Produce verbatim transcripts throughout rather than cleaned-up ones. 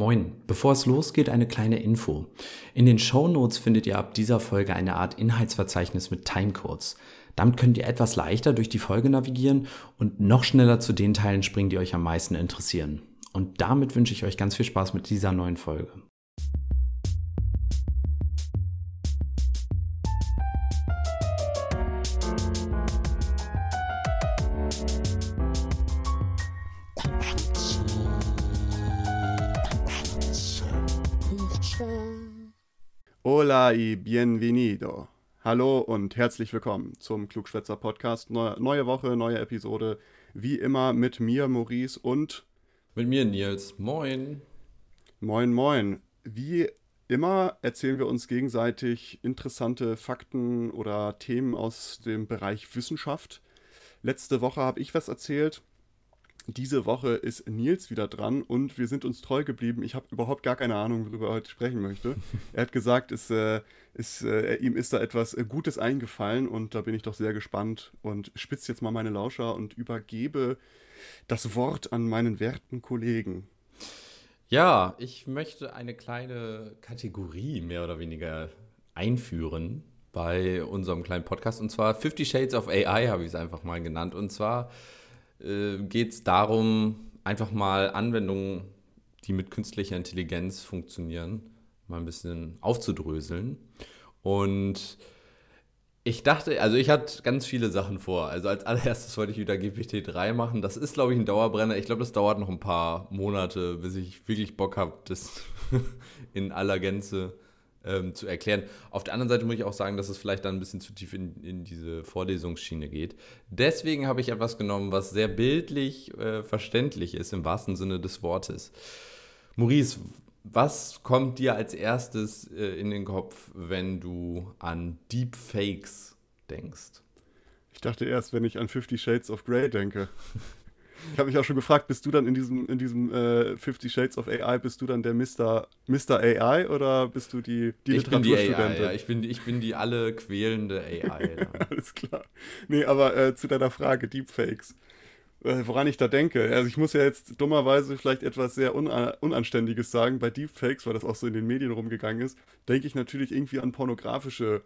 Moin, bevor es losgeht, eine kleine Info. In den Shownotes findet ihr ab dieser Folge eine Art Inhaltsverzeichnis mit Timecodes. Damit könnt ihr etwas leichter durch die Folge navigieren und noch schneller zu den Teilen springen, die euch am meisten interessieren. Und damit wünsche ich euch ganz viel Spaß mit dieser neuen Folge. Hola y bienvenido. Hallo und herzlich willkommen zum Klugschwätzer Podcast. Neu- neue Woche, neue Episode. Wie immer mit mir, Maurice, und mit mir, Nils. Moin. Moin, moin. Wie immer erzählen wir uns gegenseitig interessante Fakten oder Themen aus dem Bereich Wissenschaft. Letzte Woche habe ich was erzählt. Diese Woche ist Nils wieder dran und wir sind uns treu geblieben. Ich habe überhaupt gar keine Ahnung, worüber er heute sprechen möchte. Er hat gesagt, es, äh, es, äh, ihm ist da etwas Gutes eingefallen und da bin ich doch sehr gespannt und spitze jetzt mal meine Lauscher und übergebe das Wort an meinen werten Kollegen. Ja, ich möchte eine kleine Kategorie mehr oder weniger einführen bei unserem kleinen Podcast und zwar Fifty Shades of A I habe ich es einfach mal genannt und zwar geht es darum, einfach mal Anwendungen, die mit künstlicher Intelligenz funktionieren, mal ein bisschen aufzudröseln. Und ich dachte, also ich hatte ganz viele Sachen vor. Also als allererstes wollte ich wieder G P T drei machen. Das ist, glaube ich, ein Dauerbrenner. Ich glaube, das dauert noch ein paar Monate, bis ich wirklich Bock habe, das in aller Gänze ähm, zu erklären. Auf der anderen Seite muss ich auch sagen, dass es vielleicht dann ein bisschen zu tief in, in diese Vorlesungsschiene geht. Deswegen habe ich etwas genommen, was sehr bildlich äh, verständlich ist, im wahrsten Sinne des Wortes. Maurice, was kommt dir als erstes äh, in den Kopf, wenn du an Deepfakes denkst? Ich dachte erst, wenn ich an Fifty Shades of Grey denke. Ich habe mich auch schon gefragt, bist du dann in diesem, in diesem äh, Fifty Shades of A I, bist du dann der Mister Mister A I oder bist du die, die Literaturstudentin? Ich bin die A I, ja. Ich bin, ich bin die alle quälende A I. Dann. Alles klar. Nee, aber äh, zu deiner Frage, Deepfakes. Äh, woran ich da denke. Also ich muss ja jetzt dummerweise vielleicht etwas sehr una- Unanständiges sagen. Bei Deepfakes, weil das auch so in den Medien rumgegangen ist, denke ich natürlich irgendwie an pornografische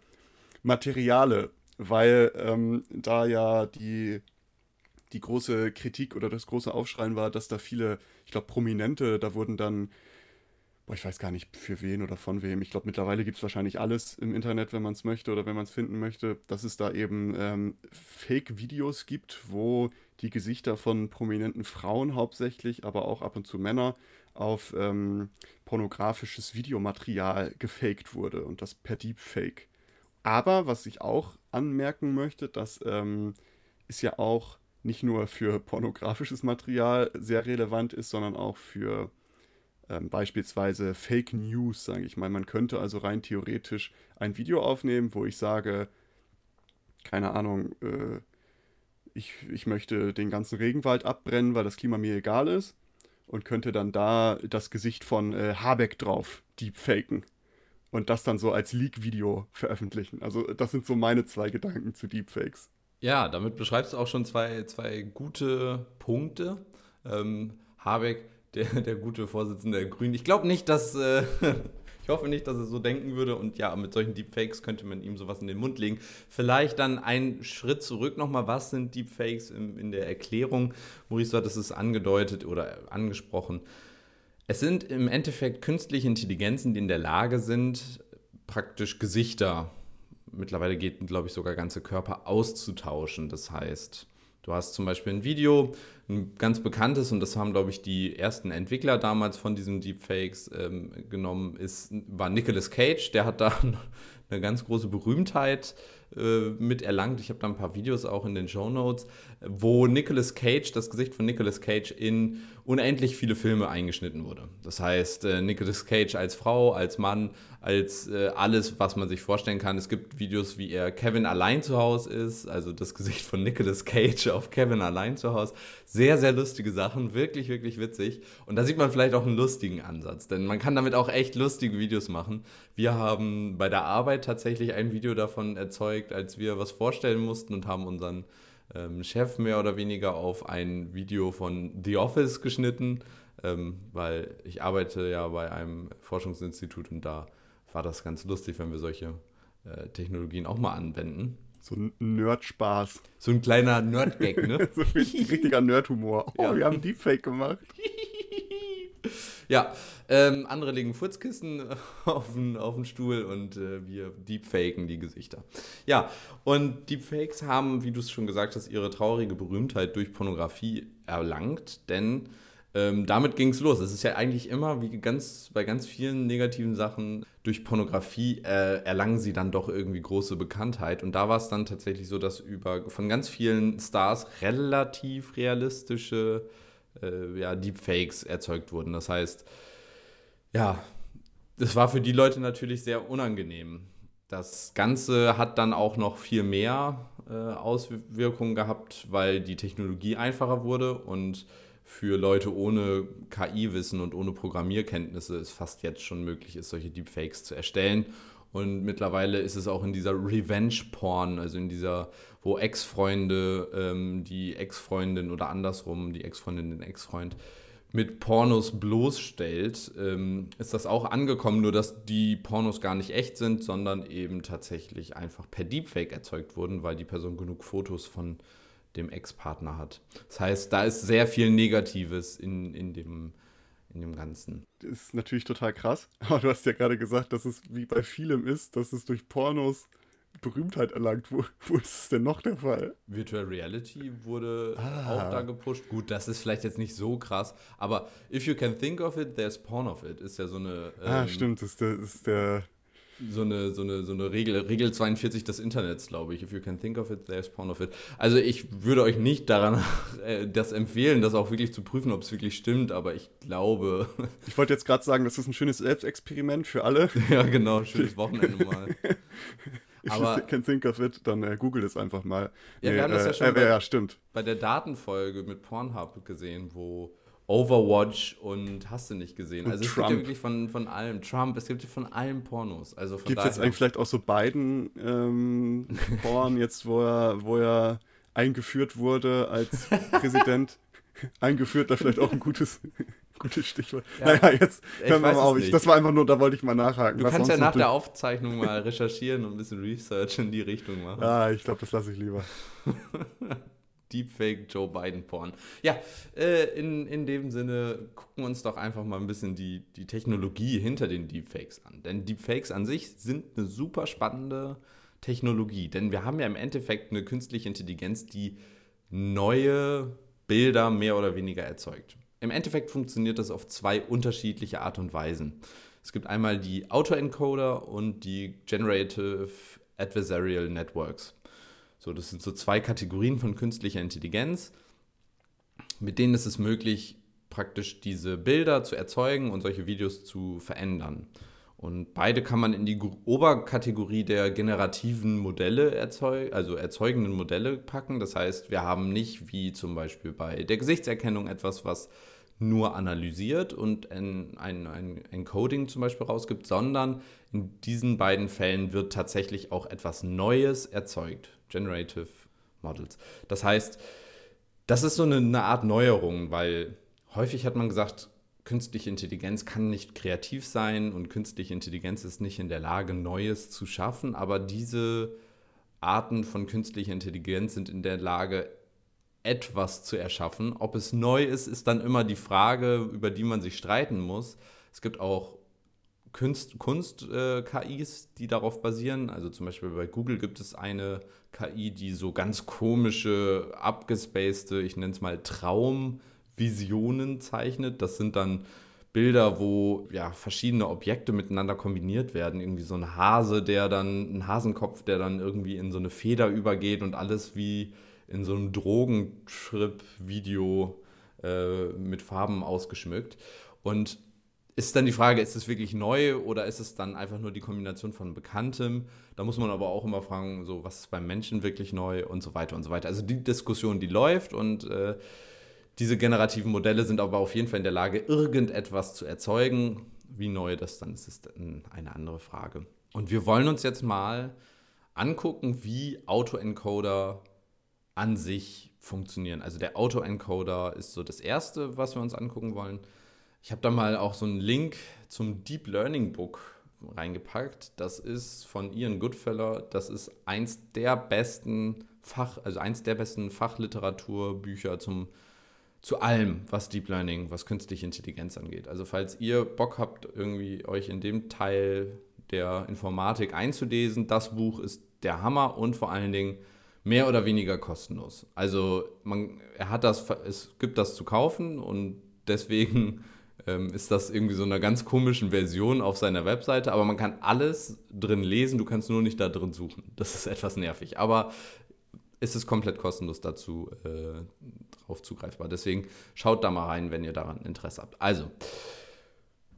Materiale, weil ähm, da ja die... die große Kritik oder das große Aufschreien war, dass da viele, ich glaube, Prominente, da wurden dann, boah, ich weiß gar nicht für wen oder von wem, ich glaube, mittlerweile gibt es wahrscheinlich alles im Internet, wenn man es möchte oder wenn man es finden möchte, dass es da eben ähm, Fake-Videos gibt, wo die Gesichter von prominenten Frauen hauptsächlich, aber auch ab und zu Männer, auf ähm, pornografisches Videomaterial gefaked wurde und das per Deepfake. Aber, was ich auch anmerken möchte, das ähm, ist ja auch nicht nur für pornografisches Material sehr relevant ist, sondern auch für ähm, beispielsweise Fake News, sage ich mal. Man könnte also rein theoretisch ein Video aufnehmen, wo ich sage, keine Ahnung, äh, ich, ich möchte den ganzen Regenwald abbrennen, weil das Klima mir egal ist und könnte dann da das Gesicht von äh, Habeck drauf deepfaken und das dann so als Leak-Video veröffentlichen. Also das sind so meine zwei Gedanken zu Deepfakes. Ja, damit beschreibst du auch schon zwei, zwei gute Punkte. Ähm, Habeck, der, der gute Vorsitzende der Grünen. Ich glaube nicht, dass, äh, ich hoffe nicht, dass er so denken würde. Und ja, mit solchen Deepfakes könnte man ihm sowas in den Mund legen. Vielleicht dann einen Schritt zurück nochmal. Was sind Deepfakes in, in der Erklärung? Maurice hat es angedeutet oder angesprochen. Es sind im Endeffekt künstliche Intelligenzen, die in der Lage sind, praktisch Gesichter zu mittlerweile geht, glaube ich, sogar ganze Körper auszutauschen. Das heißt, du hast zum Beispiel ein Video, ein ganz bekanntes, und das haben, glaube ich, die ersten Entwickler damals von diesen Deepfakes ähm, genommen, ist, war Nicolas Cage. Der hat da eine ganz große Berühmtheit äh, mit erlangt. Ich habe da ein paar Videos auch in den Shownotes, wo Nicolas Cage, das Gesicht von Nicolas Cage in unendlich viele Filme eingeschnitten wurde. Das heißt, äh, Nicolas Cage als Frau, als Mann, als äh, alles, was man sich vorstellen kann. Es gibt Videos, wie er Kevin allein zu Hause ist, also das Gesicht von Nicolas Cage auf Kevin allein zu Hause. Sehr, sehr lustige Sachen, wirklich, wirklich witzig. Und da sieht man vielleicht auch einen lustigen Ansatz, denn man kann damit auch echt lustige Videos machen. Wir haben bei der Arbeit tatsächlich ein Video davon erzeugt, als wir was vorstellen mussten und haben unseren ähm, Chef mehr oder weniger auf ein Video von The Office geschnitten, ähm, weil ich arbeite ja bei einem Forschungsinstitut und da war das ganz lustig, wenn wir solche äh, Technologien auch mal anwenden. So ein Nerd-Spaß. So ein kleiner Nerd-Gag, ne? So ein richtiger Nerd-Humor. Oh, ja. Wir haben Deepfake gemacht. Ja, ähm, andere legen Furzkissen auf den, auf den Stuhl und äh, wir deepfaken die Gesichter. Ja, und Deepfakes haben, wie du es schon gesagt hast, ihre traurige Berühmtheit durch Pornografie erlangt, denn ähm, damit ging es los. Es ist ja eigentlich immer, wie ganz bei ganz vielen negativen Sachen, durch Pornografie äh, erlangen sie dann doch irgendwie große Bekanntheit. Und da war es dann tatsächlich so, dass über von ganz vielen Stars relativ realistische Äh, ja, Deepfakes erzeugt wurden. Das heißt, ja, das war für die Leute natürlich sehr unangenehm. Das Ganze hat dann auch noch viel mehr äh, Auswirkungen gehabt, weil die Technologie einfacher wurde und für Leute ohne K I-Wissen und ohne Programmierkenntnisse es fast jetzt schon möglich ist, solche Deepfakes zu erstellen. Und mittlerweile ist es auch in dieser Revenge-Porn, also in dieser, wo Ex-Freunde, ähm, die Ex-Freundin oder andersrum, die Ex-Freundin den Ex-Freund mit Pornos bloßstellt, ähm, ist das auch angekommen, nur dass die Pornos gar nicht echt sind, sondern eben tatsächlich einfach per Deepfake erzeugt wurden, weil die Person genug Fotos von dem Ex-Partner hat. Das heißt, da ist sehr viel Negatives in, in dem in dem Ganzen. Das ist natürlich total krass, aber du hast ja gerade gesagt, dass es wie bei vielem ist, dass es durch Pornos Berühmtheit erlangt. Wo, wo ist es denn noch der Fall? Virtual Reality wurde ah. auch da gepusht. Gut, das ist vielleicht jetzt nicht so krass, aber if you can think of it, there's porn of it. Ist ja so eine... Ähm, ah, stimmt, das ist der... Das ist der So eine, so eine, so eine Regel, Regel zweiundvierzig des Internets, glaube ich. If you can think of it, there's porn of it. Also ich würde euch nicht daran äh, das empfehlen, das auch wirklich zu prüfen, ob es wirklich stimmt, aber ich glaube... Ich wollte jetzt gerade sagen, das ist ein schönes Selbstexperiment für alle. Ja, genau, schönes Wochenende mal. If you can think of it, dann äh, google das einfach mal. Ja, nee, wir haben äh, das ja schon äh, bei, ja, stimmt. bei der Datenfolge mit Pornhub gesehen, wo... Overwatch und hast du nicht gesehen. Und also es Trump. gibt ja wirklich von, von allem. Trump, es gibt ja von allem Pornos. Also gibt es jetzt eigentlich vielleicht auch so Biden ähm, Porn, jetzt wo er, wo er eingeführt wurde als Präsident? Eingeführt, da vielleicht auch ein gutes, gutes Stichwort. Ja, naja, jetzt hören wir mal auf. Ich, das war einfach nur, da wollte ich mal nachhaken. Du was kannst ja nach der Aufzeichnung mal recherchieren und ein bisschen Research in die Richtung machen. Ah, ich glaube, das lasse ich lieber. Deepfake Joe Biden Porn. Ja, äh, in, in dem Sinne gucken wir uns doch einfach mal ein bisschen die, die Technologie hinter den Deepfakes an. Denn Deepfakes an sich sind eine super spannende Technologie. Denn wir haben ja im Endeffekt eine künstliche Intelligenz, die neue Bilder mehr oder weniger erzeugt. Im Endeffekt funktioniert das auf zwei unterschiedliche Art und Weisen. Es gibt einmal die Autoencoder und die Generative Adversarial Networks. So, das sind so zwei Kategorien von künstlicher Intelligenz, mit denen ist es möglich, praktisch diese Bilder zu erzeugen und solche Videos zu verändern. Und beide kann man in die Oberkategorie der generativen Modelle, erzeug- also erzeugenden Modelle packen. Das heißt, wir haben nicht wie zum Beispiel bei der Gesichtserkennung etwas, was nur analysiert und ein, ein, ein Encoding zum Beispiel rausgibt, sondern in diesen beiden Fällen wird tatsächlich auch etwas Neues erzeugt. Generative Models. Das heißt, das ist so eine, eine Art Neuerung, weil häufig hat man gesagt, künstliche Intelligenz kann nicht kreativ sein und künstliche Intelligenz ist nicht in der Lage, Neues zu schaffen, aber diese Arten von künstlicher Intelligenz sind in der Lage, etwas zu erschaffen. Ob es neu ist, ist dann immer die Frage, über die man sich streiten muss. Es gibt auch Kunst, Kunst äh, K Is, die darauf basieren. Also zum Beispiel bei Google gibt es eine K I, die so ganz komische, abgespacede, ich nenne es mal Traumvisionen zeichnet. Das sind dann Bilder, wo ja, verschiedene Objekte miteinander kombiniert werden. Irgendwie so ein Hase, der dann, ein Hasenkopf, der dann irgendwie in so eine Feder übergeht und alles wie in so einem Drogentrip-Video äh, mit Farben ausgeschmückt. Und ist dann die Frage, ist es wirklich neu oder ist es dann einfach nur die Kombination von Bekanntem? Da muss man aber auch immer fragen, so was ist beim Menschen wirklich neu und so weiter und so weiter. Also die Diskussion, die läuft und äh, diese generativen Modelle sind aber auf jeden Fall in der Lage, irgendetwas zu erzeugen. Wie neu das dann ist, ist eine andere Frage. Und wir wollen uns jetzt mal angucken, wie Autoencoder an sich funktionieren. Also der Autoencoder ist so das Erste, was wir uns angucken wollen. Ich habe da mal auch so einen Link zum Deep Learning Book reingepackt. Das ist von Ian Goodfellow. Das ist eins der besten Fach, also eins der besten Fachliteraturbücher zum zu allem, was Deep Learning, was künstliche Intelligenz angeht. Also falls ihr Bock habt, irgendwie euch in dem Teil der Informatik einzulesen, das Buch ist der Hammer und vor allen Dingen mehr oder weniger kostenlos. Also man, er hat das, es gibt das zu kaufen und deswegen ähm, ist das irgendwie so einer ganz komischen Version auf seiner Webseite, aber man kann alles drin lesen, du kannst nur nicht da drin suchen. Das ist etwas nervig, aber ist es komplett kostenlos dazu äh, drauf zugreifbar. Deswegen schaut da mal rein, wenn ihr daran Interesse habt. Also,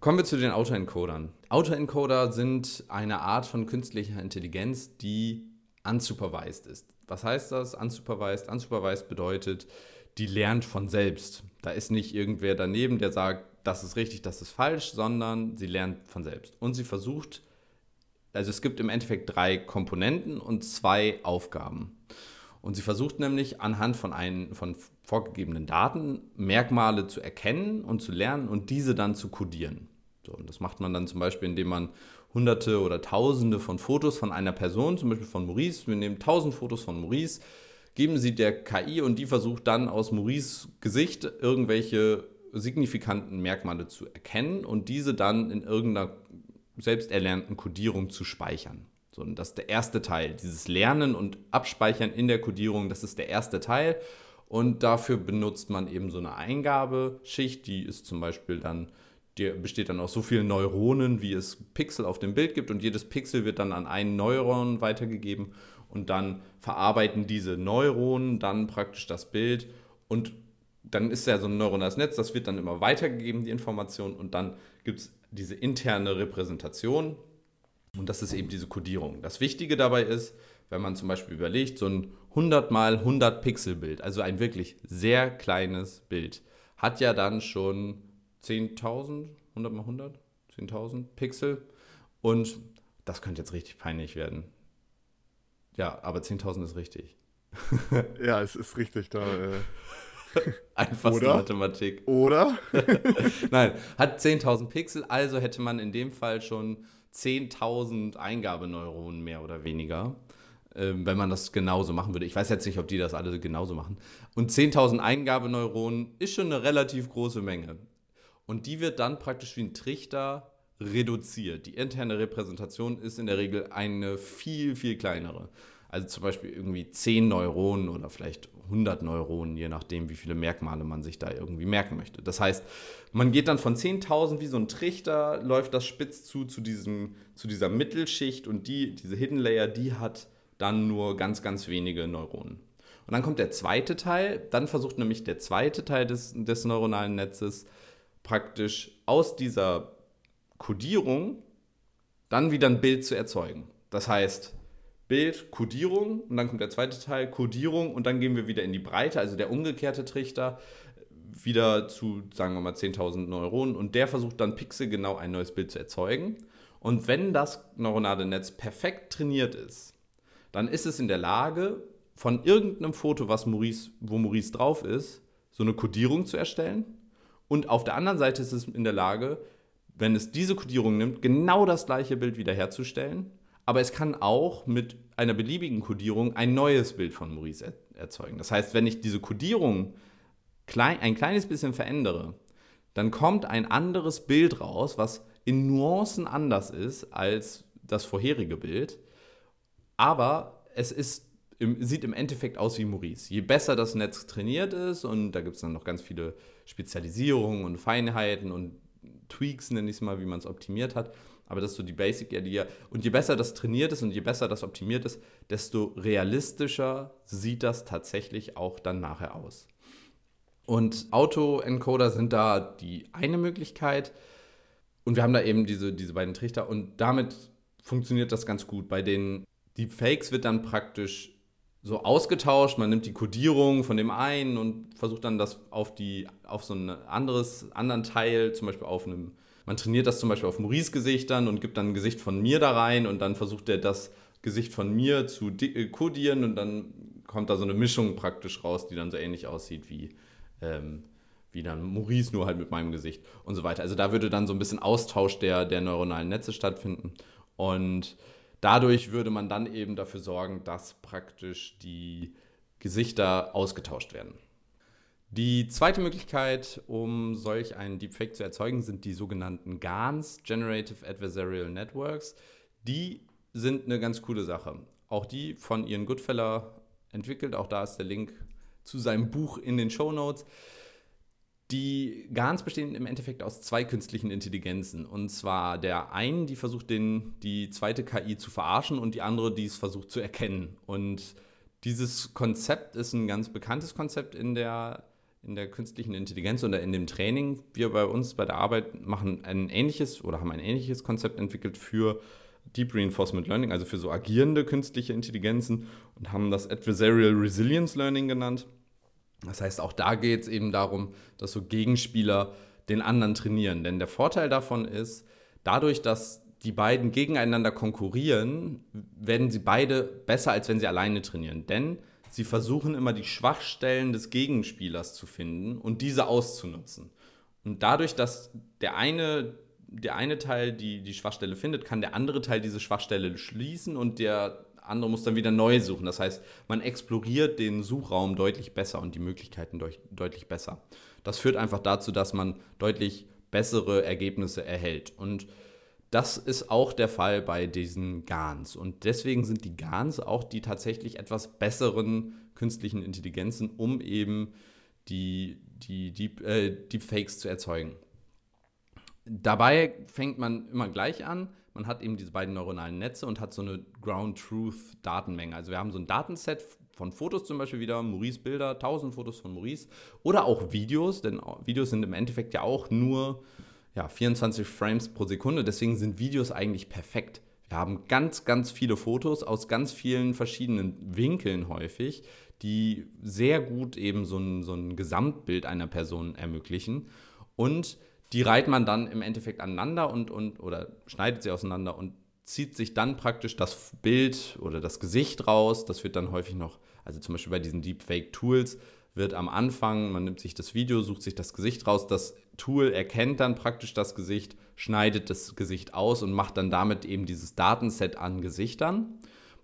kommen wir zu den Autoencodern. Autoencoder sind eine Art von künstlicher Intelligenz, die unsupervised ist. Was heißt das? Unsupervised. Unsupervised bedeutet, die lernt von selbst. Da ist nicht irgendwer daneben, der sagt, das ist richtig, das ist falsch, sondern sie lernt von selbst. Und sie versucht, also es gibt im Endeffekt drei Komponenten und zwei Aufgaben. Und sie versucht nämlich anhand von, einen, von vorgegebenen Daten Merkmale zu erkennen und zu lernen und diese dann zu kodieren. So, und das macht man dann zum Beispiel, indem man hunderte oder tausende von Fotos von einer Person, zum Beispiel von Maurice, wir nehmen tausend Fotos von Maurice, geben sie der K I und die versucht dann aus Maurices Gesicht irgendwelche signifikanten Merkmale zu erkennen und diese dann in irgendeiner selbst erlernten Kodierung zu speichern. So, und das ist der erste Teil, dieses Lernen und Abspeichern in der Kodierung, das ist der erste Teil und dafür benutzt man eben so eine Eingabeschicht, die ist zum Beispiel dann, die besteht dann aus so vielen Neuronen, wie es Pixel auf dem Bild gibt und jedes Pixel wird dann an einen Neuron weitergegeben und dann verarbeiten diese Neuronen dann praktisch das Bild und dann ist ja so ein neuronales Netz, das wird dann immer weitergegeben, die Information und dann gibt es diese interne Repräsentation. Und das ist eben diese Kodierung. Das Wichtige dabei ist, wenn man zum Beispiel überlegt, so ein hundert mal hundert Pixel Bild, also ein wirklich sehr kleines Bild, hat ja dann schon zehntausend, hundert mal hundert, zehntausend Pixel. Und das könnte jetzt richtig peinlich werden. Ja, aber zehntausend ist richtig. Ja, es ist richtig da. Äh Einfachste Oder? Mathematik. Oder? Nein, hat zehntausend Pixel, also hätte man in dem Fall schon zehntausend Eingabeneuronen mehr oder weniger, ähm, wenn man das genauso machen würde. Ich weiß jetzt nicht, ob die das alle genauso machen. Und zehntausend Eingabeneuronen ist schon eine relativ große Menge. Und die wird dann praktisch wie ein Trichter reduziert. Die interne Repräsentation ist in der Regel eine viel, viel kleinere. Also zum Beispiel irgendwie zehn Neuronen oder vielleicht hundert Neuronen, je nachdem, wie viele Merkmale man sich da irgendwie merken möchte. Das heißt, man geht dann von zehntausend wie so ein Trichter, läuft das spitz zu, zu, diesem, zu dieser Mittelschicht und die, diese Hidden Layer, die hat dann nur ganz, ganz wenige Neuronen. Und dann kommt der zweite Teil, dann versucht nämlich der zweite Teil des, des neuronalen Netzes praktisch aus dieser Kodierung dann wieder ein Bild zu erzeugen. Das heißt, Bild, Kodierung und dann kommt der zweite Teil, Kodierung und dann gehen wir wieder in die Breite, also der umgekehrte Trichter, wieder zu, sagen wir mal, zehntausend Neuronen und der versucht dann pixelgenau ein neues Bild zu erzeugen. Und wenn das neuronale Netz perfekt trainiert ist, dann ist es in der Lage, von irgendeinem Foto, was Maurice, wo Maurice drauf ist, so eine Kodierung zu erstellen und auf der anderen Seite ist es in der Lage, wenn es diese Kodierung nimmt, genau das gleiche Bild wiederherzustellen. Aber es kann auch mit einer beliebigen Kodierung ein neues Bild von Maurice erzeugen. Das heißt, wenn ich diese Kodierung klein, ein kleines bisschen verändere, dann kommt ein anderes Bild raus, was in Nuancen anders ist als das vorherige Bild. Aber es ist, sieht im Endeffekt aus wie Maurice. Je besser das Netz trainiert ist, und da gibt es dann noch ganz viele Spezialisierungen und Feinheiten und Tweaks, nenne ich es mal, wie man es optimiert hat, aber das ist so die Basic-Idee. Und je besser das trainiert ist und je besser das optimiert ist, desto realistischer sieht das tatsächlich auch dann nachher aus. Und Autoencoder sind da die eine Möglichkeit. Und wir haben da eben diese, diese beiden Trichter. Und damit funktioniert das ganz gut. Bei den Deepfakes wird dann praktisch so ausgetauscht. Man nimmt die Kodierung von dem einen und versucht dann das auf, die, auf so einen anderes, anderen Teil, zum Beispiel auf einem... Man trainiert das zum Beispiel auf Maurice Gesichtern und gibt dann ein Gesicht von mir da rein und dann versucht er das Gesicht von mir zu kodieren und dann kommt da so eine Mischung praktisch raus, die dann so ähnlich aussieht wie, ähm, wie dann Maurice, nur halt mit meinem Gesicht und so weiter. Also da würde dann so ein bisschen Austausch der, der neuronalen Netze stattfinden. Und dadurch würde man dann eben dafür sorgen, dass praktisch die Gesichter ausgetauscht werden. Die zweite Möglichkeit, um solch einen Deepfake zu erzeugen, sind die sogenannten GANs, Generative Adversarial Networks. Die sind eine ganz coole Sache. Auch die von Ian Goodfellow entwickelt. Auch da ist der Link zu seinem Buch in den Shownotes. Die GANs bestehen im Endeffekt aus zwei künstlichen Intelligenzen. Und zwar der einen, die versucht, den, die zweite K I zu verarschen, und die andere, die es versucht zu erkennen. Und dieses Konzept ist ein ganz bekanntes Konzept in der, in der künstlichen Intelligenz oder in dem Training. Wir bei uns bei der Arbeit machen ein ähnliches oder haben ein ähnliches Konzept entwickelt für Deep Reinforcement Learning, also für so agierende künstliche Intelligenzen, und haben das Adversarial Resilience Learning genannt. Das heißt, auch da geht es eben darum, dass so Gegenspieler den anderen trainieren. Denn der Vorteil davon ist, dadurch, dass die beiden gegeneinander konkurrieren, werden sie beide besser, als wenn sie alleine trainieren. Denn sie versuchen immer, die Schwachstellen des Gegenspielers zu finden und diese auszunutzen. Und dadurch, dass der eine, der eine Teil die, die Schwachstelle findet, kann der andere Teil diese Schwachstelle schließen und der andere muss dann wieder neu suchen. Das heißt, man exploriert den Suchraum deutlich besser und die Möglichkeiten deut- deutlich besser. Das führt einfach dazu, dass man deutlich bessere Ergebnisse erhält. Und das ist auch der Fall bei diesen GANs. Und deswegen sind die GANs auch die tatsächlich etwas besseren künstlichen Intelligenzen, um eben die, die Deep, äh, Deepfakes zu erzeugen. Dabei fängt man immer gleich an. Man hat eben diese beiden neuronalen Netze und hat so eine Ground-Truth-Datenmenge. Also wir haben so ein Datenset von Fotos zum Beispiel wieder, Maurice Bilder, tausend Fotos von Maurice, oder auch Videos, denn Videos sind im Endeffekt ja auch nur ja, vierundzwanzig Frames pro Sekunde, deswegen sind Videos eigentlich perfekt. Wir haben ganz, ganz viele Fotos aus ganz vielen verschiedenen Winkeln häufig, die sehr gut eben so ein, so ein Gesamtbild einer Person ermöglichen, und die reiht man dann im Endeffekt aneinander und, und, oder schneidet sie auseinander und zieht sich dann praktisch das Bild oder das Gesicht raus. Das wird dann häufig noch, also zum Beispiel bei diesen Deepfake-Tools, wird am Anfang, man nimmt sich das Video, sucht sich das Gesicht raus, das Tool erkennt dann praktisch das Gesicht, schneidet das Gesicht aus und macht dann damit eben dieses Datenset an Gesichtern.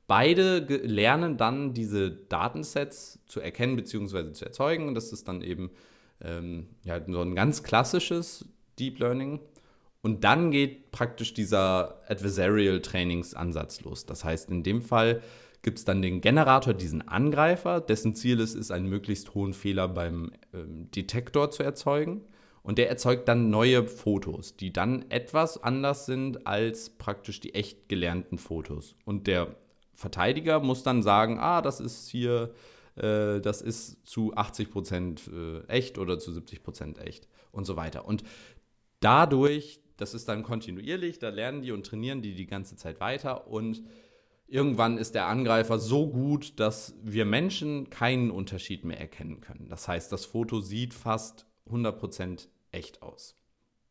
Beide ge- lernen dann, diese Datensets zu erkennen bzw. zu erzeugen, und das ist dann eben ähm, ja, so ein ganz klassisches Deep Learning. Und dann geht praktisch dieser Adversarial Trainingsansatz los. Das heißt, in dem Fall gibt es dann den Generator, diesen Angreifer, dessen Ziel es ist, einen möglichst hohen Fehler beim ähm, Detektor zu erzeugen. Und der erzeugt dann neue Fotos, die dann etwas anders sind als praktisch die echt gelernten Fotos. Und der Verteidiger muss dann sagen, ah, das ist hier, äh, das ist zu achtzig Prozent echt oder zu siebzig Prozent echt und so weiter. Und dadurch, das ist dann kontinuierlich, da lernen die und trainieren die die ganze Zeit weiter, und irgendwann ist der Angreifer so gut, dass wir Menschen keinen Unterschied mehr erkennen können. Das heißt, das Foto sieht fast hundert Prozent echt aus.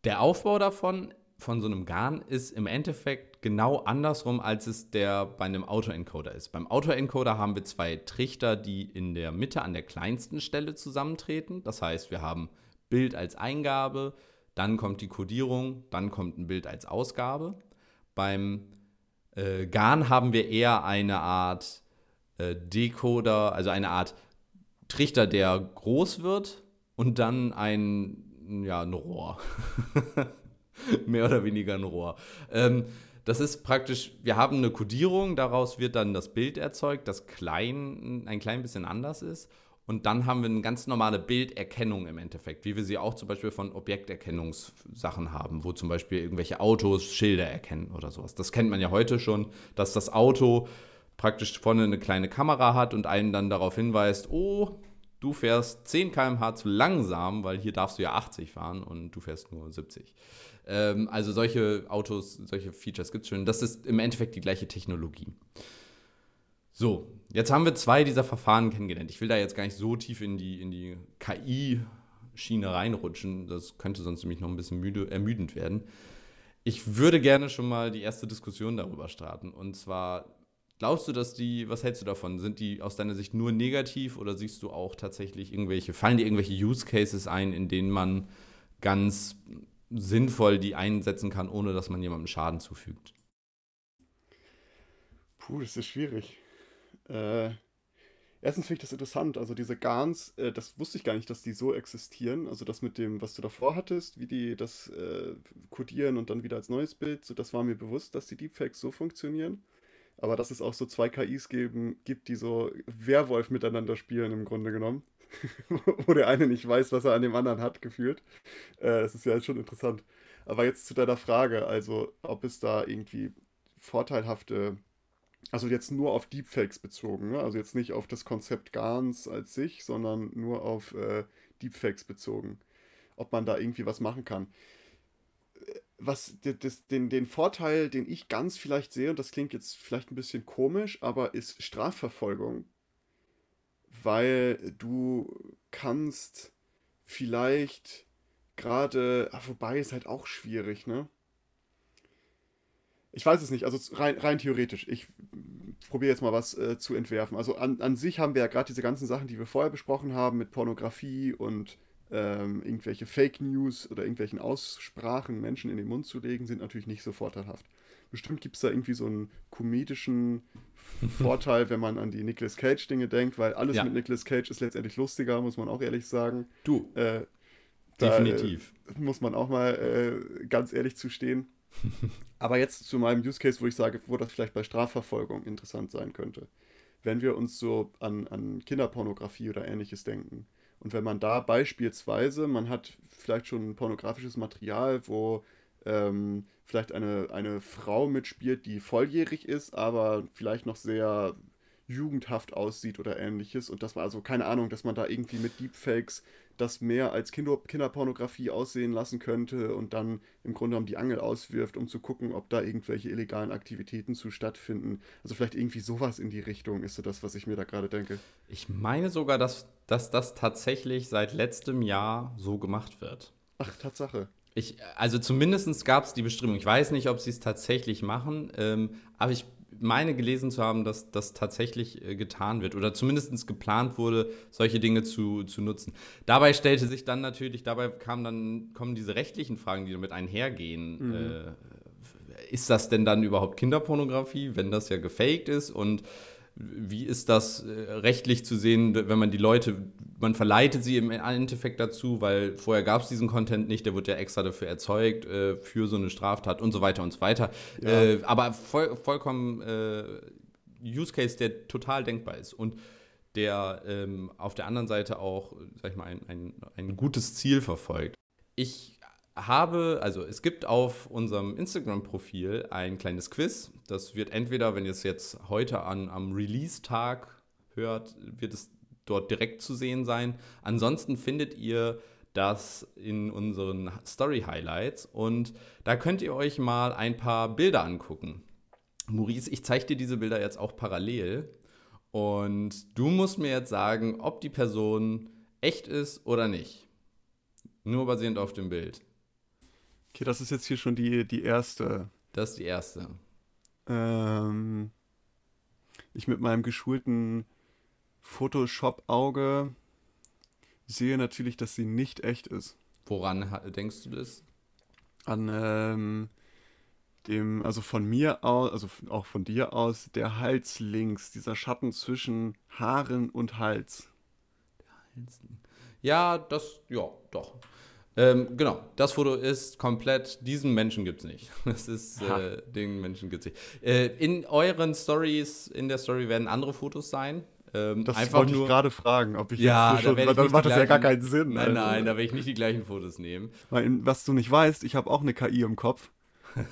Der Aufbau davon, von so einem GAN, ist im Endeffekt genau andersrum, als es der bei einem Autoencoder ist. Beim Autoencoder haben wir zwei Trichter, die in der Mitte an der kleinsten Stelle zusammentreten. Das heißt, wir haben Bild als Eingabe, dann kommt die Codierung, dann kommt ein Bild als Ausgabe. Beim Äh, GAN haben wir eher eine Art äh, Decoder, also eine Art Trichter, der groß wird, und dann ein, ja, ein Rohr. Mehr oder weniger ein Rohr. Ähm, das ist praktisch, wir haben eine Codierung, daraus wird dann das Bild erzeugt, das klein, ein klein bisschen anders ist. Und dann haben wir eine ganz normale Bilderkennung im Endeffekt, wie wir sie auch zum Beispiel von Objekterkennungssachen haben, wo zum Beispiel irgendwelche Autos Schilder erkennen oder sowas. Das kennt man ja heute schon, dass das Auto praktisch vorne eine kleine Kamera hat und einen dann darauf hinweist, oh, du fährst zehn Kilometer pro Stunde zu langsam, weil hier darfst du ja achtzig fahren und du fährst nur siebzig. Ähm, also solche Autos, solche Features gibt es schon. Das ist im Endeffekt die gleiche Technologie. So, jetzt haben wir zwei dieser Verfahren kennengelernt. Ich will da jetzt gar nicht so tief in die, in die K I-Schiene reinrutschen. Das könnte sonst nämlich noch ein bisschen müde, ermüdend werden. Ich würde gerne schon mal die erste Diskussion darüber starten. Und zwar Glaubst du, dass die, was hältst du davon? Sind die aus deiner Sicht nur negativ oder siehst du auch tatsächlich irgendwelche, fallen dir irgendwelche Use Cases ein, in denen man ganz sinnvoll die einsetzen kann, ohne dass man jemandem Schaden zufügt? Puh, das ist schwierig. Äh, erstens finde ich das interessant, also diese GANs, äh, das wusste ich gar nicht, dass die so existieren, also das mit dem, was du davor hattest, wie die das äh, codieren und dann wieder als neues Bild, so, das war mir bewusst, dass die Deepfakes so funktionieren, aber dass es auch so zwei K Is geben, gibt, die so Werwolf miteinander spielen im Grunde genommen, wo der eine nicht weiß, was er an dem anderen hat, gefühlt, äh, das ist ja schon interessant. Aber jetzt zu deiner Frage, also ob es da irgendwie vorteilhafte, also jetzt nur auf Deepfakes bezogen, ne? Also jetzt nicht auf das Konzept GANs als sich, sondern nur auf äh, Deepfakes bezogen, ob man da irgendwie was machen kann. Was das, den, den Vorteil, den ich GANs vielleicht sehe, und das klingt jetzt vielleicht ein bisschen komisch, aber ist Strafverfolgung, weil du kannst vielleicht gerade, wobei ist halt auch schwierig, ne? Ich weiß es nicht, also rein, rein theoretisch. Ich probiere jetzt mal was äh, zu entwerfen. Also an, an sich haben wir ja gerade diese ganzen Sachen, die wir vorher besprochen haben, mit Pornografie und ähm, irgendwelche Fake News oder irgendwelchen Aussprachen, Menschen in den Mund zu legen, sind natürlich nicht so vorteilhaft. Bestimmt gibt es da irgendwie so einen komedischen Vorteil, wenn man an die Nicolas Cage Dinge denkt, weil alles ja. mit Nicolas Cage ist letztendlich lustiger, muss man auch ehrlich sagen. Du, äh, da, definitiv. Äh, muss man auch mal äh, ganz ehrlich zustehen. Aber jetzt zu meinem Use Case, wo ich sage, wo das vielleicht bei Strafverfolgung interessant sein könnte. Wenn wir uns so an, an Kinderpornografie oder Ähnliches denken und wenn man da beispielsweise, man hat vielleicht schon ein pornografisches Material, wo ähm, vielleicht eine, eine Frau mitspielt, die volljährig ist, aber vielleicht noch sehr jugendhaft aussieht oder Ähnliches und das war also keine Ahnung, dass man da irgendwie mit Deepfakes das mehr als Kinder- Kinderpornografie aussehen lassen könnte und dann im Grunde genommen die Angel auswirft, um zu gucken, ob da irgendwelche illegalen Aktivitäten zu stattfinden. Also vielleicht irgendwie sowas in die Richtung ist so das, was ich mir da gerade denke. Ich meine sogar, dass, dass das tatsächlich seit letztem Jahr so gemacht wird. Ach, Tatsache. Ich, also zumindest gab es die Bestimmung. Ich weiß nicht, ob sie es tatsächlich machen, ähm, aber ich meine gelesen zu haben, dass das tatsächlich äh, getan wird oder zumindest geplant wurde, solche Dinge zu, zu nutzen. Dabei stellte sich dann natürlich, dabei kam dann, kommen diese rechtlichen Fragen, die damit einhergehen. Mhm. Äh, ist das denn dann überhaupt Kinderpornografie, wenn das ja gefaked ist? Und wie ist das äh, rechtlich zu sehen, wenn man die Leute, man verleitet sie im Endeffekt dazu, weil vorher gab es diesen Content nicht, der wird ja extra dafür erzeugt, äh, für so eine Straftat und so weiter und so weiter. Ja. Äh, aber voll, vollkommen äh, Use Case, der total denkbar ist und der ähm, auf der anderen Seite auch, sag ich mal, ein, ein, ein gutes Ziel verfolgt. Ich habe, also es gibt auf unserem Instagram-Profil ein kleines Quiz. Das wird entweder, wenn ihr es jetzt heute an, am Release-Tag hört, wird es dort direkt zu sehen sein. Ansonsten findet ihr das in unseren Story-Highlights und da könnt ihr euch mal ein paar Bilder angucken. Maurice, ich zeige dir diese Bilder jetzt auch parallel und du musst mir jetzt sagen, ob die Person echt ist oder nicht. Nur basierend auf dem Bild. Okay, das ist jetzt hier schon die, die erste. Das ist die erste. Ähm, ich mit meinem geschulten Photoshop-Auge sehe natürlich, dass sie nicht echt ist. Woran ha- denkst du das? An ähm, dem, also von mir aus, also auch von dir aus, der Hals links, dieser Schatten zwischen Haaren und Hals. Der Hals links. Ja, das, ja, doch. Ähm, genau, das Foto ist komplett, diesen Menschen gibt's nicht. Das ist, äh, den Menschen gibt's nicht. Äh, in euren Stories, in der Story werden andere Fotos sein. Ähm, das einfach wollte nur, ich gerade fragen, ob ich ja, jetzt so da schon, dann macht das gleichen, ja gar keinen Sinn. Nein, also. Nein, da will ich nicht die gleichen Fotos nehmen. Weil, was du nicht weißt, ich habe auch eine K I im Kopf.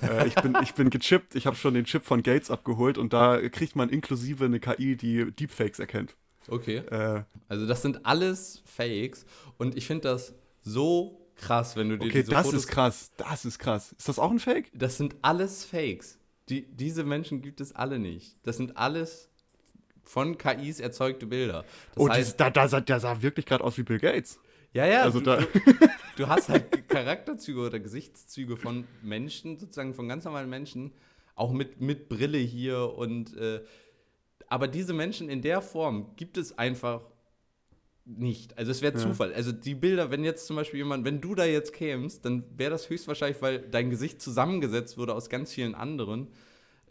äh, ich, bin, ich bin gechippt, ich habe schon den Chip von Gates abgeholt und da kriegt man inklusive eine K I, die Deepfakes erkennt. Okay, äh. also das sind alles Fakes und ich finde das so krass, wenn du dir okay, diese Fotos... Okay, das ist krass, das ist krass. Ist das auch ein Fake? Das sind alles Fakes. Die, diese Menschen gibt es alle nicht. Das sind alles von K Is erzeugte Bilder. Das oh, heißt, dieses, da, da sah, der sah wirklich gerade aus wie Bill Gates. Ja, ja, also du, da. Du, du hast halt Charakterzüge oder Gesichtszüge von Menschen, sozusagen von ganz normalen Menschen, auch mit, mit Brille hier und... Äh, Aber diese Menschen in der Form gibt es einfach nicht. Also es wäre ja. Zufall. Also die Bilder, wenn jetzt zum Beispiel jemand, wenn du da jetzt kämst, dann wäre das höchstwahrscheinlich, weil dein Gesicht zusammengesetzt wurde aus ganz vielen anderen.